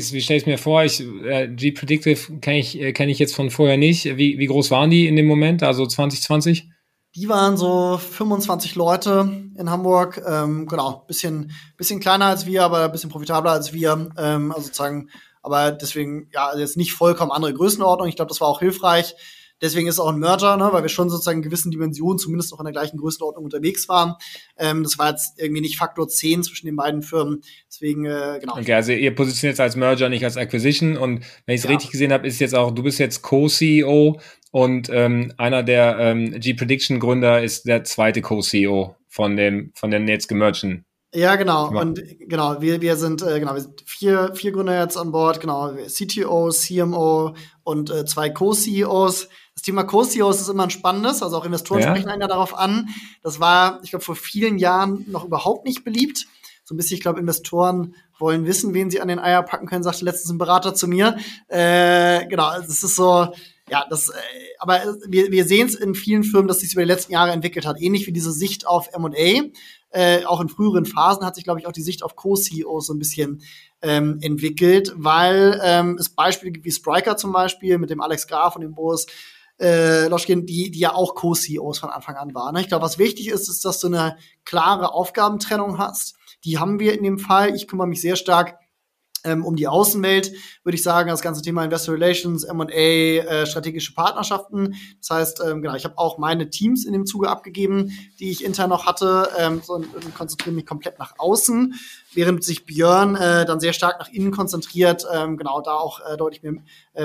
stelle ich es mir vor? GPredictive kenne ich jetzt von vorher nicht. Wie groß waren die in dem Moment? Also 2020? Die waren so 25 Leute in Hamburg, genau, bisschen kleiner als wir, aber ein bisschen profitabler als wir, also sozusagen, aber deswegen, ja, jetzt nicht vollkommen andere Größenordnung, ich glaube, das war auch hilfreich, deswegen ist es auch ein Merger, ne, weil wir schon sozusagen in gewissen Dimensionen, zumindest auch in der gleichen Größenordnung unterwegs waren, das war jetzt irgendwie nicht Faktor 10 zwischen den beiden Firmen, deswegen, genau. Okay, also ihr positioniert es als Merger, nicht als Acquisition und wenn ich es richtig gesehen habe, ist jetzt auch, du bist jetzt Co-CEO, und einer der GPrediction-Gründer ist der zweite Co-CEO von dem jetzt gemergten. Ja, genau. Und genau, wir sind 4 Gründer jetzt an Bord, genau, CTO, CMO und 2 Co-CEOs. Das Thema Co-CEOs ist immer ein spannendes, also auch Investoren sprechen einen ja darauf an. Das war, ich glaube, vor vielen Jahren noch überhaupt nicht beliebt. So ein bisschen, ich glaube, Investoren wollen wissen, wen sie an den Eier packen können, sagte letztens ein Berater zu mir. Genau, das ist so. Ja, das, aber wir sehen es in vielen Firmen, dass sich über die letzten Jahre entwickelt hat. Ähnlich wie diese Sicht auf M&A. Auch in früheren Phasen hat sich, glaube ich, auch die Sicht auf Co-CEOs so ein bisschen entwickelt, weil es Beispiele gibt wie Spryker zum Beispiel mit dem Alex Graf und dem Boris Loschkin, die ja auch Co-CEOs von Anfang an waren. Ich glaube, was wichtig ist, ist, dass du eine klare Aufgabentrennung hast. Die haben wir in dem Fall. Ich kümmere mich sehr stark um die Außenwelt, würde ich sagen, das ganze Thema Investor Relations, M&A, strategische Partnerschaften. Das heißt, genau, ich habe auch meine Teams in dem Zuge abgegeben, die ich intern noch hatte, und konzentriere mich komplett nach außen, während sich Björn dann sehr stark nach innen konzentriert, genau, da auch deutlich mehr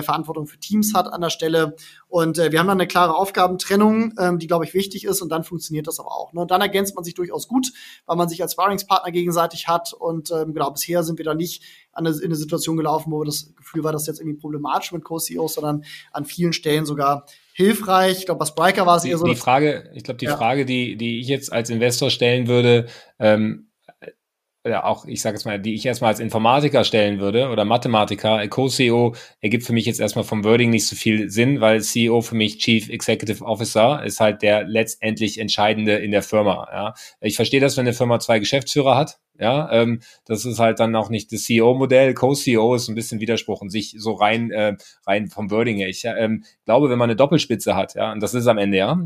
Verantwortung für Teams hat an der Stelle. Und wir haben dann eine klare Aufgabentrennung, die, glaube ich, wichtig ist, und dann funktioniert das aber auch. Ne? Und dann ergänzt man sich durchaus gut, weil man sich als Sparringspartner gegenseitig hat und genau, bisher sind wir da nicht in eine Situation gelaufen, wo das Gefühl war, das ist jetzt irgendwie problematisch mit Co-CEOs, sondern an vielen Stellen sogar hilfreich. Ich glaube, bei Spryker war es eher so. Die Frage, die ich jetzt als Investor stellen würde, ja, auch, ich sage jetzt mal, die ich erstmal als Informatiker stellen würde oder Mathematiker, Co-CEO ergibt für mich jetzt erstmal vom Wording nicht so viel Sinn, weil CEO für mich Chief Executive Officer ist halt der letztendlich Entscheidende in der Firma. Ja. Ich verstehe das, wenn eine Firma 2 Geschäftsführer hat. Ja, das ist halt dann auch nicht das CEO-Modell. Co-CEO ist ein bisschen Widerspruch in sich, so rein vom Wording her. Ich glaube, wenn man eine Doppelspitze hat, ja, und das ist am Ende, ja,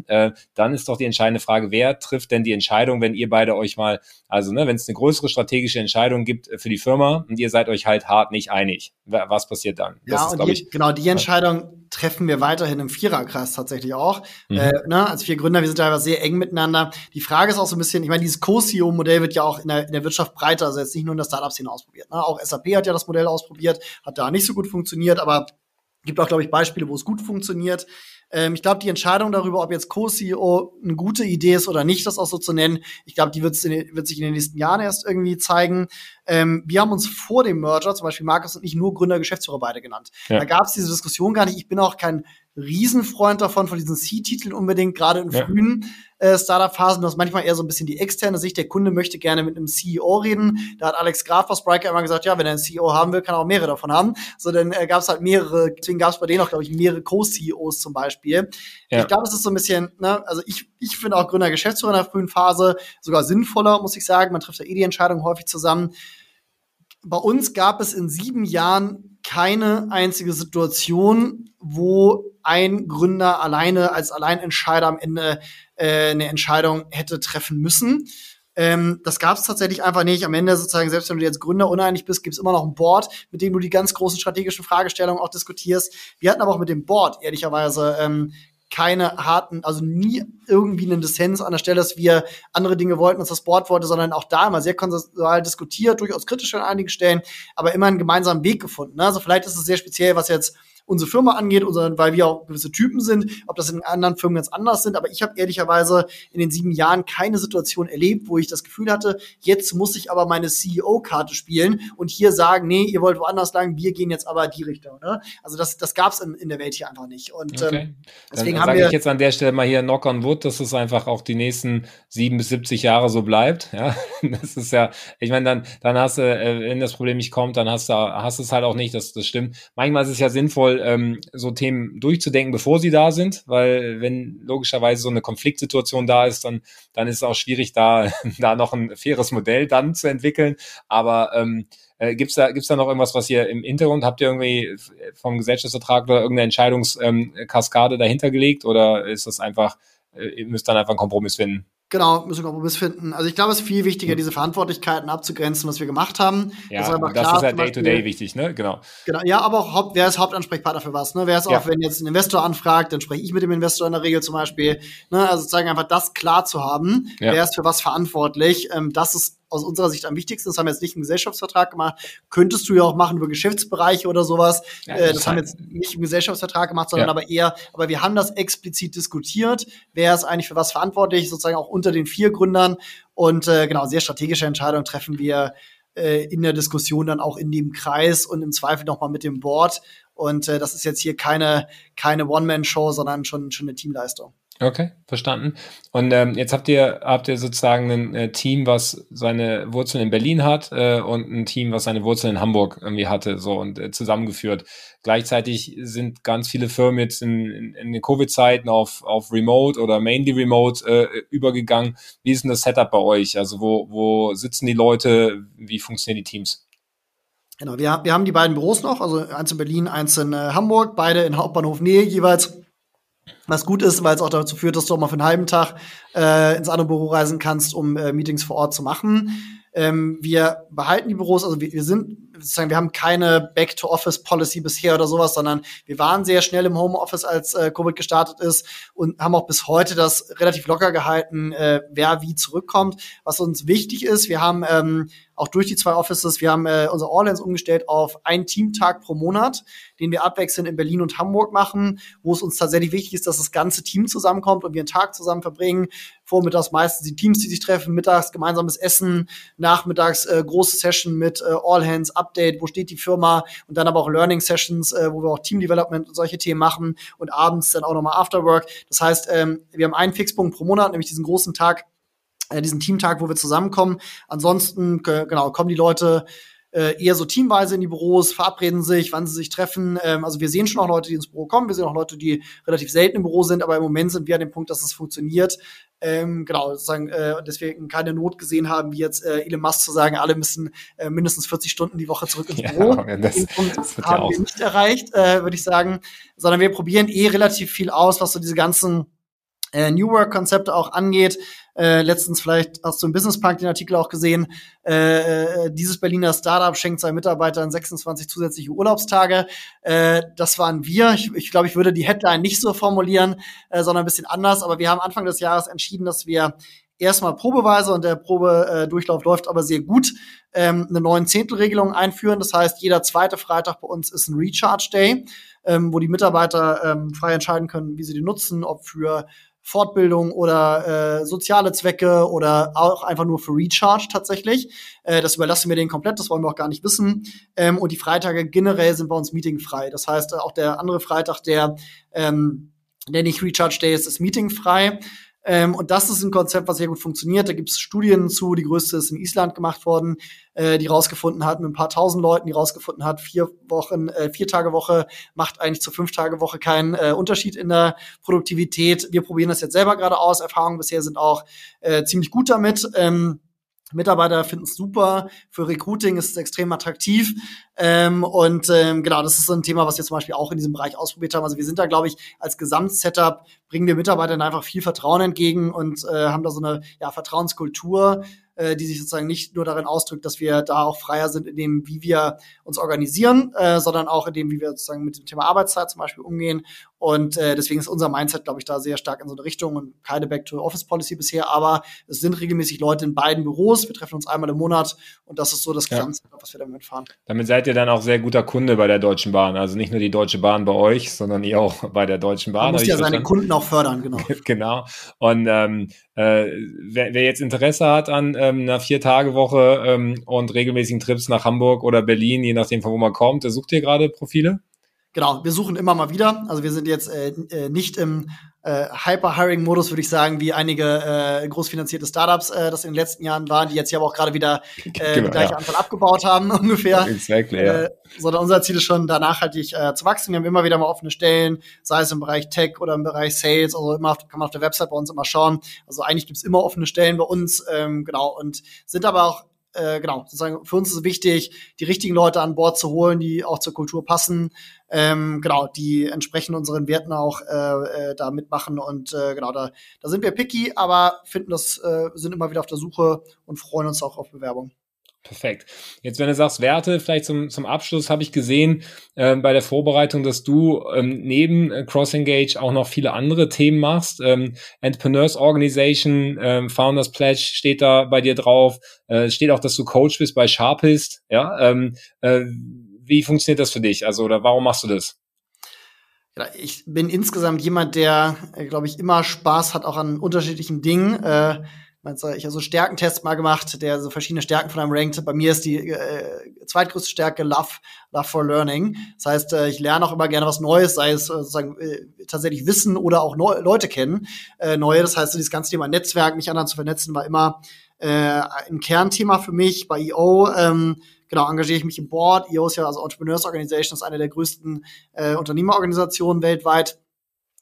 dann ist doch die entscheidende Frage, wer trifft denn die Entscheidung, wenn ihr beide euch mal, also, ne, wenn es eine größere strategische Entscheidung gibt für die Firma und ihr seid euch halt hart nicht einig, was passiert dann? Ja, das ist, die Entscheidung treffen wir weiterhin im Viererkreis tatsächlich auch. Mhm. Ne, als 4 Gründer, wir sind teilweise sehr eng miteinander. Die Frage ist auch so ein bisschen, ich meine, dieses Co-CEO-Modell wird ja auch in der Wirtschaft breiter, also jetzt nicht nur in der Startup-Szene ausprobiert. Ne? Auch SAP hat ja das Modell ausprobiert, hat da nicht so gut funktioniert, aber gibt auch, glaube ich, Beispiele, wo es gut funktioniert. Ich glaube, die Entscheidung darüber, ob jetzt Co-CEO eine gute Idee ist oder nicht, das auch so zu nennen, ich glaube, die wird sich in den nächsten Jahren erst irgendwie zeigen. Wir haben uns vor dem Merger, zum Beispiel Markus und ich, nur Gründer, Geschäftsführer beide genannt. Ja. Da gab es diese Diskussion gar nicht. Ich bin auch kein Riesenfreund davon, von diesen C-Titeln unbedingt, gerade in frühen Startup-Phasen. Das ist manchmal eher so ein bisschen die externe Sicht. Der Kunde möchte gerne mit einem CEO reden. Da hat Alex Graf bei Spryker immer gesagt, ja, wenn er einen CEO haben will, kann er auch mehrere davon haben. So, dann gab es halt mehrere, deswegen gab es bei denen auch, glaube ich, mehrere Co-CEOs zum Beispiel. Ja. Ich glaube, es ist so ein bisschen, ne, also ich finde auch Gründer, Geschäftsführer in der frühen Phase sogar sinnvoller, muss ich sagen. Man trifft da die Entscheidung häufig zusammen. Bei uns gab es in 7 Jahren keine einzige Situation, wo ein Gründer alleine als Alleinentscheider am Ende eine Entscheidung hätte treffen müssen. Das gab es tatsächlich einfach nicht. Am Ende sozusagen, selbst wenn du jetzt Gründer uneinig bist, gibt es immer noch ein Board, mit dem du die ganz großen strategischen Fragestellungen auch diskutierst. Wir hatten aber auch mit dem Board ehrlicherweise keine harten, also nie irgendwie einen Dissens an der Stelle, dass wir andere Dinge wollten, als das Board wollte, sondern auch da immer sehr konsensual diskutiert, durchaus kritisch an einigen Stellen, aber immer einen gemeinsamen Weg gefunden. Ne? Also vielleicht ist es sehr speziell, was jetzt unsere Firma angeht, weil wir auch gewisse Typen sind, ob das in anderen Firmen ganz anders sind, aber ich habe ehrlicherweise in den 7 Jahren keine Situation erlebt, wo ich das Gefühl hatte, jetzt muss ich aber meine CEO-Karte spielen und hier sagen, nee, ihr wollt woanders lang, wir gehen jetzt aber die Richtung. Ne? Also das gab es in der Welt hier einfach nicht. Und okay. Deswegen dann sage ich jetzt an der Stelle mal hier Knock on Wood, dass es einfach auch die nächsten 7 bis 70 Jahre so bleibt. Ja, das ist ja, ich meine, dann hast du, wenn das Problem nicht kommt, dann hast du es halt auch nicht, das stimmt. Manchmal ist es ja sinnvoll, so Themen durchzudenken, bevor sie da sind, weil wenn logischerweise so eine Konfliktsituation da ist, dann ist es auch schwierig, da noch ein faires Modell dann zu entwickeln, aber gibt's da noch irgendwas, was ihr im Hintergrund, habt ihr irgendwie vom Gesellschaftsvertrag oder irgendeine Entscheidungskaskade dahinter gelegt oder ist das einfach, ihr müsst dann einfach einen Kompromiss finden? Genau, müssen wir Kompromiss finden. Also ich glaube, es ist viel wichtiger, diese Verantwortlichkeiten abzugrenzen, was wir gemacht haben. Ja, das ist ja Day-to-Day wichtig, ne? Genau. Ja, aber auch wer ist Hauptansprechpartner für was? Ne? Wer ist auch, wenn jetzt ein Investor anfragt, dann spreche ich mit dem Investor in der Regel zum Beispiel. Ne? Also sozusagen einfach das klar zu haben, wer ist für was verantwortlich. Das ist aus unserer Sicht am wichtigsten. Das haben wir jetzt nicht im Gesellschaftsvertrag gemacht. Könntest du ja auch machen über Geschäftsbereiche oder sowas. Ja, das haben wir jetzt nicht im Gesellschaftsvertrag gemacht, sondern aber wir haben das explizit diskutiert. Wer ist eigentlich für was verantwortlich? Sozusagen auch unter den 4 Gründern. Und genau, sehr strategische Entscheidungen treffen wir in der Diskussion dann auch in dem Kreis und im Zweifel nochmal mit dem Board. Und das ist jetzt hier keine One-Man-Show, sondern schon eine Teamleistung. Okay, verstanden. Und jetzt habt ihr sozusagen ein Team, was seine Wurzeln in Berlin hat und ein Team, was seine Wurzeln in Hamburg irgendwie hatte, so und zusammengeführt. Gleichzeitig sind ganz viele Firmen jetzt in den Covid-Zeiten auf Remote oder mainly Remote übergegangen. Wie ist denn das Setup bei euch? Also wo sitzen die Leute? Wie funktionieren die Teams? Genau, wir haben die beiden Büros noch, also eins in Berlin, eins in Hamburg, beide in Hauptbahnhofnähe jeweils. Was gut ist, weil es auch dazu führt, dass du auch mal für einen halben Tag ins andere Büro reisen kannst, um Meetings vor Ort zu machen. Wir behalten die Büros, also wir sind sozusagen, wir haben keine Back-to-Office-Policy bisher oder sowas, sondern wir waren sehr schnell im Homeoffice, als Covid gestartet ist und haben auch bis heute das relativ locker gehalten, wer wie zurückkommt. Was uns wichtig ist, wir haben auch durch die 2 Offices, wir haben unser All-Ins umgestellt auf einen Teamtag pro Monat, den wir abwechselnd in Berlin und Hamburg machen, wo es uns tatsächlich wichtig ist, dass das ganze Team zusammenkommt und wir einen Tag zusammen verbringen. Vormittags meistens die Teams, die sich treffen, mittags gemeinsames Essen, nachmittags große Session mit All-Hands, Update, wo steht die Firma und dann aber auch Learning-Sessions, wo wir auch Team-Development und solche Themen machen und abends dann auch nochmal Afterwork. Das heißt, wir haben einen Fixpunkt pro Monat, nämlich diesen großen Tag, diesen Teamtag, wo wir zusammenkommen. Ansonsten, genau, kommen die Leute eher so teamweise in die Büros, verabreden sich, wann sie sich treffen. Also wir sehen schon auch Leute, die ins Büro kommen. Wir sehen auch Leute, die relativ selten im Büro sind. Aber im Moment sind wir an dem Punkt, dass es funktioniert. Genau, sozusagen, deswegen keine Not gesehen haben, wie jetzt Elon Musk zu sagen, alle müssen mindestens 40 Stunden die Woche zurück ins Büro. Das haben wir nicht erreicht, würde ich sagen. Sondern wir probieren relativ viel aus, was so diese ganzen New Work-Konzepte auch angeht. Letztens vielleicht hast du im Business Park den Artikel auch gesehen, dieses Berliner Startup schenkt seinen Mitarbeitern 26 zusätzliche Urlaubstage. Das waren wir. Ich glaube, ich würde die Headline nicht so formulieren, sondern ein bisschen anders. Aber wir haben Anfang des Jahres entschieden, dass wir erstmal probeweise, und der Probedurchlauf läuft aber sehr gut, eine 9/10-Regelung einführen. Das heißt, jeder zweite Freitag bei uns ist ein Recharge-Day, wo die Mitarbeiter frei entscheiden können, wie sie die nutzen, ob für Fortbildung oder soziale Zwecke oder auch einfach nur für Recharge tatsächlich. Das überlassen wir denen komplett, das wollen wir auch gar nicht wissen. Und die Freitage generell sind bei uns meetingfrei. Das heißt, auch der andere Freitag, der nicht Recharge Day ist, ist meetingfrei. Und das ist ein Konzept, was sehr gut funktioniert. Da gibt es Studien zu, die größte ist in Island gemacht worden, die rausgefunden hat, mit ein paar tausend Leuten, die rausgefunden hat, 4-Tage-Woche macht eigentlich zur 5-Tage-Woche keinen Unterschied in der Produktivität. Wir probieren das jetzt selber gerade aus. Erfahrungen bisher sind auch ziemlich gut damit. Mitarbeiter finden es super, für Recruiting ist es extrem attraktiv und genau, das ist so ein Thema, was wir zum Beispiel auch in diesem Bereich ausprobiert haben. Also wir sind da, glaube ich, als Gesamtsetup bringen wir Mitarbeitern einfach viel Vertrauen entgegen und haben da so eine Vertrauenskultur, die sich sozusagen nicht nur darin ausdrückt, dass wir da auch freier sind in dem, wie wir uns organisieren, sondern auch in dem, wie wir sozusagen mit dem Thema Arbeitszeit zum Beispiel umgehen. Und deswegen ist unser Mindset, glaube ich, da sehr stark in so eine Richtung und keine Back-to-Office-Policy bisher, aber es sind regelmäßig Leute in beiden Büros. Wir treffen uns einmal im Monat und das ist so das Ganze, was wir damit fahren. Damit seid ihr dann auch sehr guter Kunde bei der Deutschen Bahn. Also nicht nur die Deutsche Bahn bei euch, sondern ihr auch bei der Deutschen Bahn. Man muss ja seine Kunden auch fördern, genau. Genau. Und wer jetzt Interesse hat an einer 4-Tage-Woche und regelmäßigen Trips nach Hamburg oder Berlin, je nachdem, von wo man kommt, sucht ihr gerade Profile? Genau, wir suchen immer mal wieder. Also wir sind jetzt nicht im Hyper-Hiring-Modus, würde ich sagen, wie einige großfinanzierte Startups das in den letzten Jahren waren, die jetzt hier aber auch gerade wieder die gleiche Anzahl abgebaut haben ungefähr. Exactly, sondern unser Ziel ist schon, da nachhaltig zu wachsen. Wir haben immer wieder mal offene Stellen, sei es im Bereich Tech oder im Bereich Sales. Also immer kann man auf der Website bei uns immer schauen. Also eigentlich gibt's immer offene Stellen bei uns. Genau, und sind aber auch sozusagen für uns ist es wichtig, die richtigen Leute an Bord zu holen, die auch zur Kultur passen, die entsprechend unseren Werten auch da mitmachen und da sind wir picky, aber finden das, sind immer wieder auf der Suche und freuen uns auch auf Bewerbung. Perfekt. Jetzt, wenn du sagst Werte, vielleicht zum Abschluss, habe ich gesehen bei der Vorbereitung, dass du neben CrossEngage auch noch viele andere Themen machst. Entrepreneurs Organization, Founders Pledge steht da bei dir drauf. Steht auch, dass du Coach bist bei Sharpist. Ja? Wie funktioniert das für dich? Also, oder warum machst du das? Ich bin insgesamt jemand, der, glaube ich, immer Spaß hat, auch an unterschiedlichen Dingen. Ich habe so Stärkentests mal gemacht, der so verschiedene Stärken von einem rankt. Bei mir ist die zweitgrößte Stärke Love for Learning. Das heißt, ich lerne auch immer gerne was Neues, sei es sozusagen tatsächlich Wissen oder auch Leute kennen, neue. Das heißt, so dieses ganze Thema Netzwerk, mich anderen zu vernetzen, war immer ein Kernthema für mich. Bei EO engagiere ich mich im Board. EO ist ja, also Entrepreneurs Organization, ist eine der größten Unternehmerorganisationen weltweit.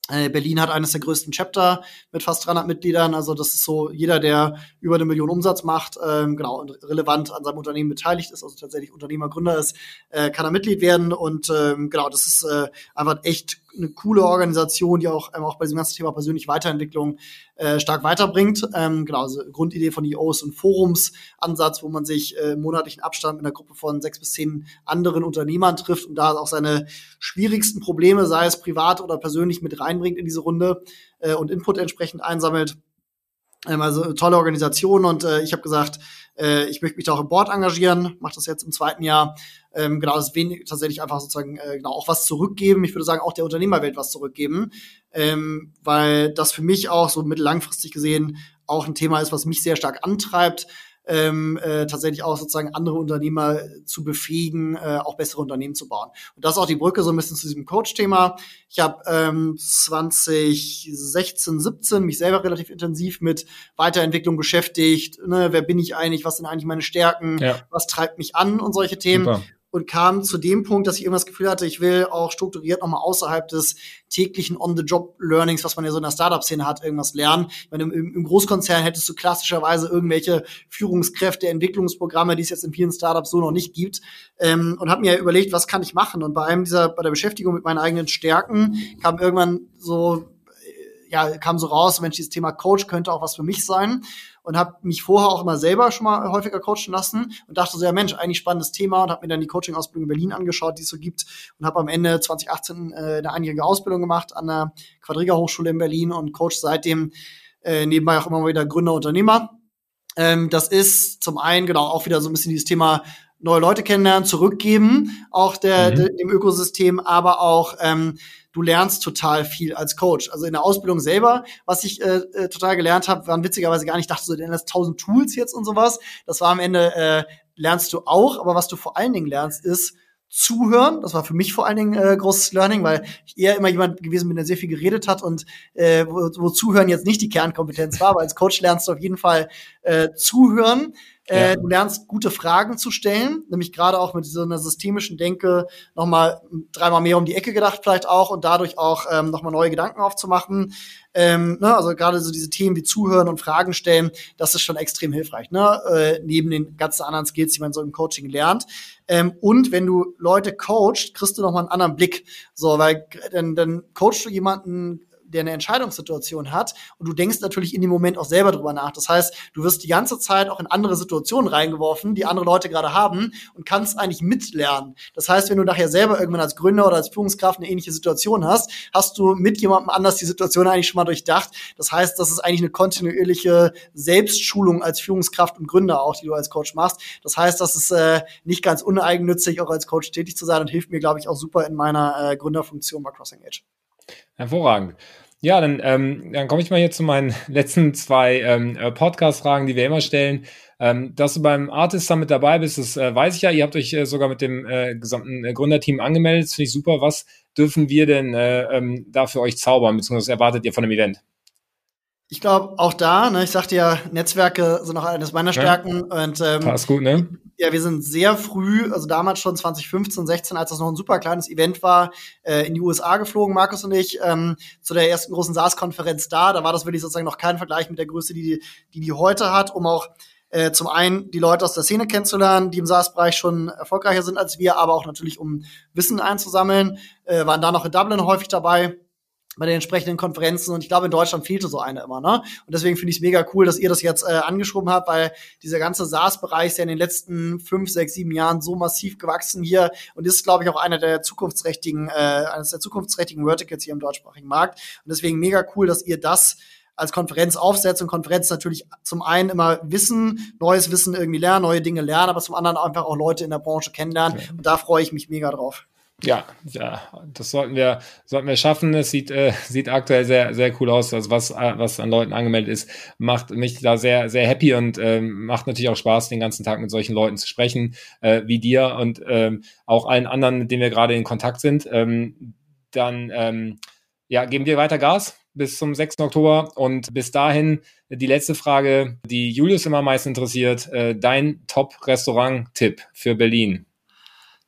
Berlin hat eines der größten Chapter mit fast 300 Mitgliedern, also das ist so jeder, der über 1 Million Umsatz macht, und relevant an seinem Unternehmen beteiligt ist, also tatsächlich Unternehmer, Gründer ist, kann er Mitglied werden und das ist einfach echt eine coole Organisation, die auch bei diesem ganzen Thema persönliche Weiterentwicklung stark weiterbringt. Also Grundidee von EO ist ein Forumsansatz, wo man sich im monatlichen Abstand mit einer Gruppe von 6 bis 10 anderen Unternehmern trifft und da auch seine schwierigsten Probleme, sei es privat oder persönlich, mit reinbringt in diese Runde und Input entsprechend einsammelt. Also eine tolle Organisation und ich habe gesagt, ich möchte mich da auch im Board engagieren, mache das jetzt im 2. Jahr. Das ist wenig, tatsächlich einfach sozusagen auch was zurückgeben. Ich würde sagen, auch der Unternehmerwelt was zurückgeben, weil das für mich auch so mittellangfristig gesehen auch ein Thema ist, was mich sehr stark antreibt, tatsächlich auch sozusagen andere Unternehmer zu befähigen, auch bessere Unternehmen zu bauen. Und das ist auch die Brücke so ein bisschen zu diesem Coach-Thema. Ich habe 2016, 17 mich selber relativ intensiv mit Weiterentwicklung beschäftigt. Ne? Wer bin ich eigentlich? Was sind eigentlich meine Stärken? Ja. Was treibt mich an? Und solche Themen. Super. Und kam zu dem Punkt, dass ich irgendwas Gefühl hatte, ich will auch strukturiert nochmal außerhalb des täglichen On-the-Job-Learnings, was man ja so in der Startup-Szene hat, irgendwas lernen. Ich meine, im Großkonzern hättest du klassischerweise irgendwelche Führungskräfte, Entwicklungsprogramme, die es jetzt in vielen Startups so noch nicht gibt. Und habe mir überlegt, was kann ich machen? Und bei der Beschäftigung mit meinen eigenen Stärken kam irgendwann so raus, Mensch, dieses Thema Coach könnte auch was für mich sein. Und habe mich vorher auch immer selber schon mal häufiger coachen lassen und dachte so, ja Mensch, eigentlich spannendes Thema, und habe mir dann die Coaching-Ausbildung in Berlin angeschaut, die es so gibt, und habe am Ende 2018 eine einjährige Ausbildung gemacht an der Quadriga-Hochschule in Berlin und coach seitdem nebenbei auch immer mal wieder Gründer, Unternehmer. Das ist zum einen auch wieder so ein bisschen dieses Thema neue Leute kennenlernen, zurückgeben, auch dem Ökosystem, aber auch du lernst total viel als Coach. Also in der Ausbildung selber, was ich total gelernt habe, waren witzigerweise gar nicht, dachte so, denn das 1000 Tools jetzt und sowas. Das war am Ende, lernst du auch, aber was du vor allen Dingen lernst, ist Zuhören. Das war für mich vor allen Dingen großes Learning, weil ich eher immer jemand gewesen bin, der sehr viel geredet hat und wo Zuhören jetzt nicht die Kernkompetenz war, aber als Coach lernst du auf jeden Fall zuhören. Ja. Du lernst, gute Fragen zu stellen, nämlich gerade auch mit so einer systemischen Denke nochmal dreimal mehr um die Ecke gedacht vielleicht auch und dadurch auch nochmal neue Gedanken aufzumachen. Also gerade so diese Themen wie Zuhören und Fragen stellen, das ist schon extrem hilfreich, ne? Neben den ganzen anderen Skills, die man so im Coaching lernt. Und wenn du Leute coachst, kriegst du nochmal einen anderen Blick. So, weil dann coachst du jemanden, der eine Entscheidungssituation hat und du denkst natürlich in dem Moment auch selber drüber nach. Das heißt, du wirst die ganze Zeit auch in andere Situationen reingeworfen, die andere Leute gerade haben und kannst eigentlich mitlernen. Das heißt, wenn du nachher selber irgendwann als Gründer oder als Führungskraft eine ähnliche Situation hast, hast du mit jemandem anders die Situation eigentlich schon mal durchdacht. Das heißt, das ist eigentlich eine kontinuierliche Selbstschulung als Führungskraft und Gründer auch, die du als Coach machst. Das heißt, das ist nicht ganz uneigennützig, auch als Coach tätig zu sein und hilft mir, glaube ich, auch super in meiner Gründerfunktion bei CrossEngage. Hervorragend. Ja, dann komme ich mal hier zu meinen letzten zwei Podcast-Fragen, die wir immer stellen. Dass du beim Artist Summit dabei bist, das weiß ich ja. Ihr habt euch sogar mit dem gesamten Gründerteam angemeldet. Finde ich super. Was dürfen wir denn da für euch zaubern, beziehungsweise erwartet ihr von dem Event? Ich glaube, auch da, ne, ich sagte ja, Netzwerke sind auch eines meiner Stärken. Ja. Und, passt gut, ne? Ja, wir sind sehr früh, also damals schon 2015, 16, als das noch ein super kleines Event war, in die USA geflogen, Markus und ich, zu der ersten großen SaaS-Konferenz da. Da war das wirklich sozusagen noch kein Vergleich mit der Größe, die heute hat, um auch zum einen die Leute aus der Szene kennenzulernen, die im SaaS-Bereich schon erfolgreicher sind als wir, aber auch natürlich, um Wissen einzusammeln. Waren da noch in Dublin häufig dabei bei den entsprechenden Konferenzen und ich glaube, in Deutschland fehlte so eine immer, ne? Und deswegen finde ich es mega cool, dass ihr das jetzt angeschoben habt, weil dieser ganze SaaS-Bereich ist ja in den letzten 5, 6, 7 Jahren so massiv gewachsen hier und ist, glaube ich, auch eines der zukunftsträchtigen Verticals hier im deutschsprachigen Markt. Und deswegen mega cool, dass ihr das als Konferenz aufsetzt und Konferenz natürlich zum einen immer neues Wissen irgendwie lernen, neue Dinge lernen, aber zum anderen einfach auch Leute in der Branche kennenlernen. Und da freue ich mich mega drauf. Ja, das sollten wir schaffen. Es sieht aktuell sehr, sehr cool aus. Also was an Leuten angemeldet ist, macht mich da sehr, sehr happy und macht natürlich auch Spaß, den ganzen Tag mit solchen Leuten zu sprechen, wie dir und auch allen anderen, mit denen wir gerade in Kontakt sind. Dann geben wir weiter Gas bis zum 6. Oktober und bis dahin die letzte Frage, die Julius immer am meisten interessiert. Dein Top-Restaurant-Tipp für Berlin.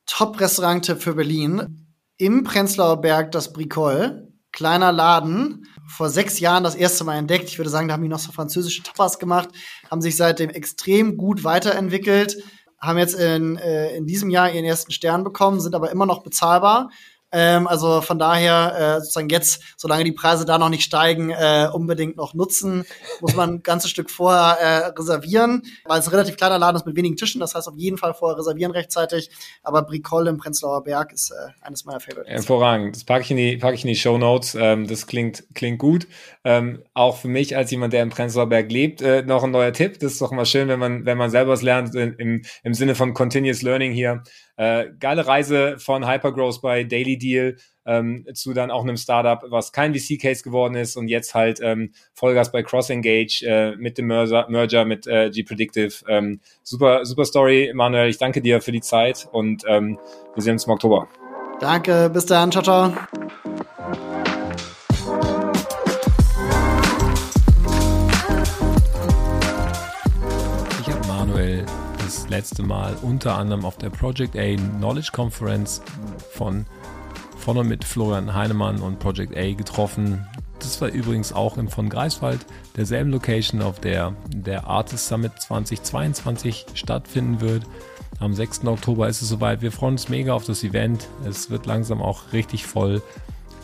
Top-Restaurant-Tipp für Berlin. Im Prenzlauer Berg das Bricole, kleiner Laden, vor 6 Jahren das erste Mal entdeckt. Ich würde sagen, da haben die noch so französische Tapas gemacht, haben sich seitdem extrem gut weiterentwickelt, haben jetzt in diesem Jahr ihren ersten Stern bekommen, sind aber immer noch bezahlbar. Also von daher sozusagen jetzt, solange die Preise da noch nicht steigen, unbedingt noch nutzen, muss man ein ganzes Stück vorher reservieren, weil es ein relativ kleiner Laden ist mit wenigen Tischen, das heißt auf jeden Fall vorher reservieren rechtzeitig, aber Bricole im Prenzlauer Berg ist eines meiner Favorites. Hervorragend, das packe ich in die Shownotes, das klingt gut. Auch für mich als jemand, der im Prenzlauer Berg lebt, noch ein neuer Tipp, das ist doch mal schön, wenn man selber es lernt, im Sinne von Continuous Learning hier. Geile Reise von Hypergrowth bei Daily Deal zu dann auch einem Startup, was kein VC-Case geworden ist und jetzt halt Vollgas bei CrossEngage mit dem Merger mit GPredictive. Super, super Story, Manuel. Ich danke dir für die Zeit und wir sehen uns im Oktober. Danke, bis dann. Ciao, ciao. Letzte Mal unter anderem auf der Project A Knowledge Conference von und mit Florian Heilemann und Project A getroffen. Das war übrigens auch im von Greifswald, derselben Location, auf der der Artist Summit 2022 stattfinden wird. Am 6. Oktober ist es soweit. Wir freuen uns mega auf das Event. Es wird langsam auch richtig voll.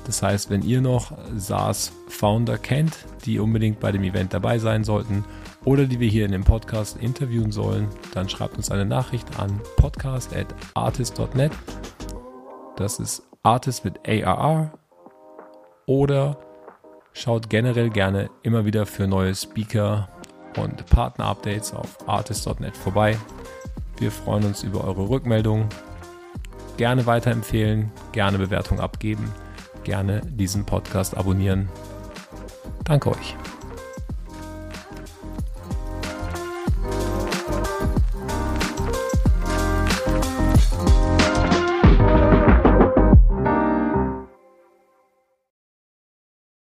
Das heißt, wenn ihr noch SaaS-Founder kennt, die unbedingt bei dem Event dabei sein sollten oder die wir hier in dem Podcast interviewen sollen, dann schreibt uns eine Nachricht an podcast@artist.net. Das ist Artist mit ARR. Oder schaut generell gerne immer wieder für neue Speaker und Partner-Updates auf artist.net vorbei. Wir freuen uns über eure Rückmeldungen. Gerne weiterempfehlen, gerne Bewertung abgeben. Gerne diesen Podcast abonnieren. Danke euch.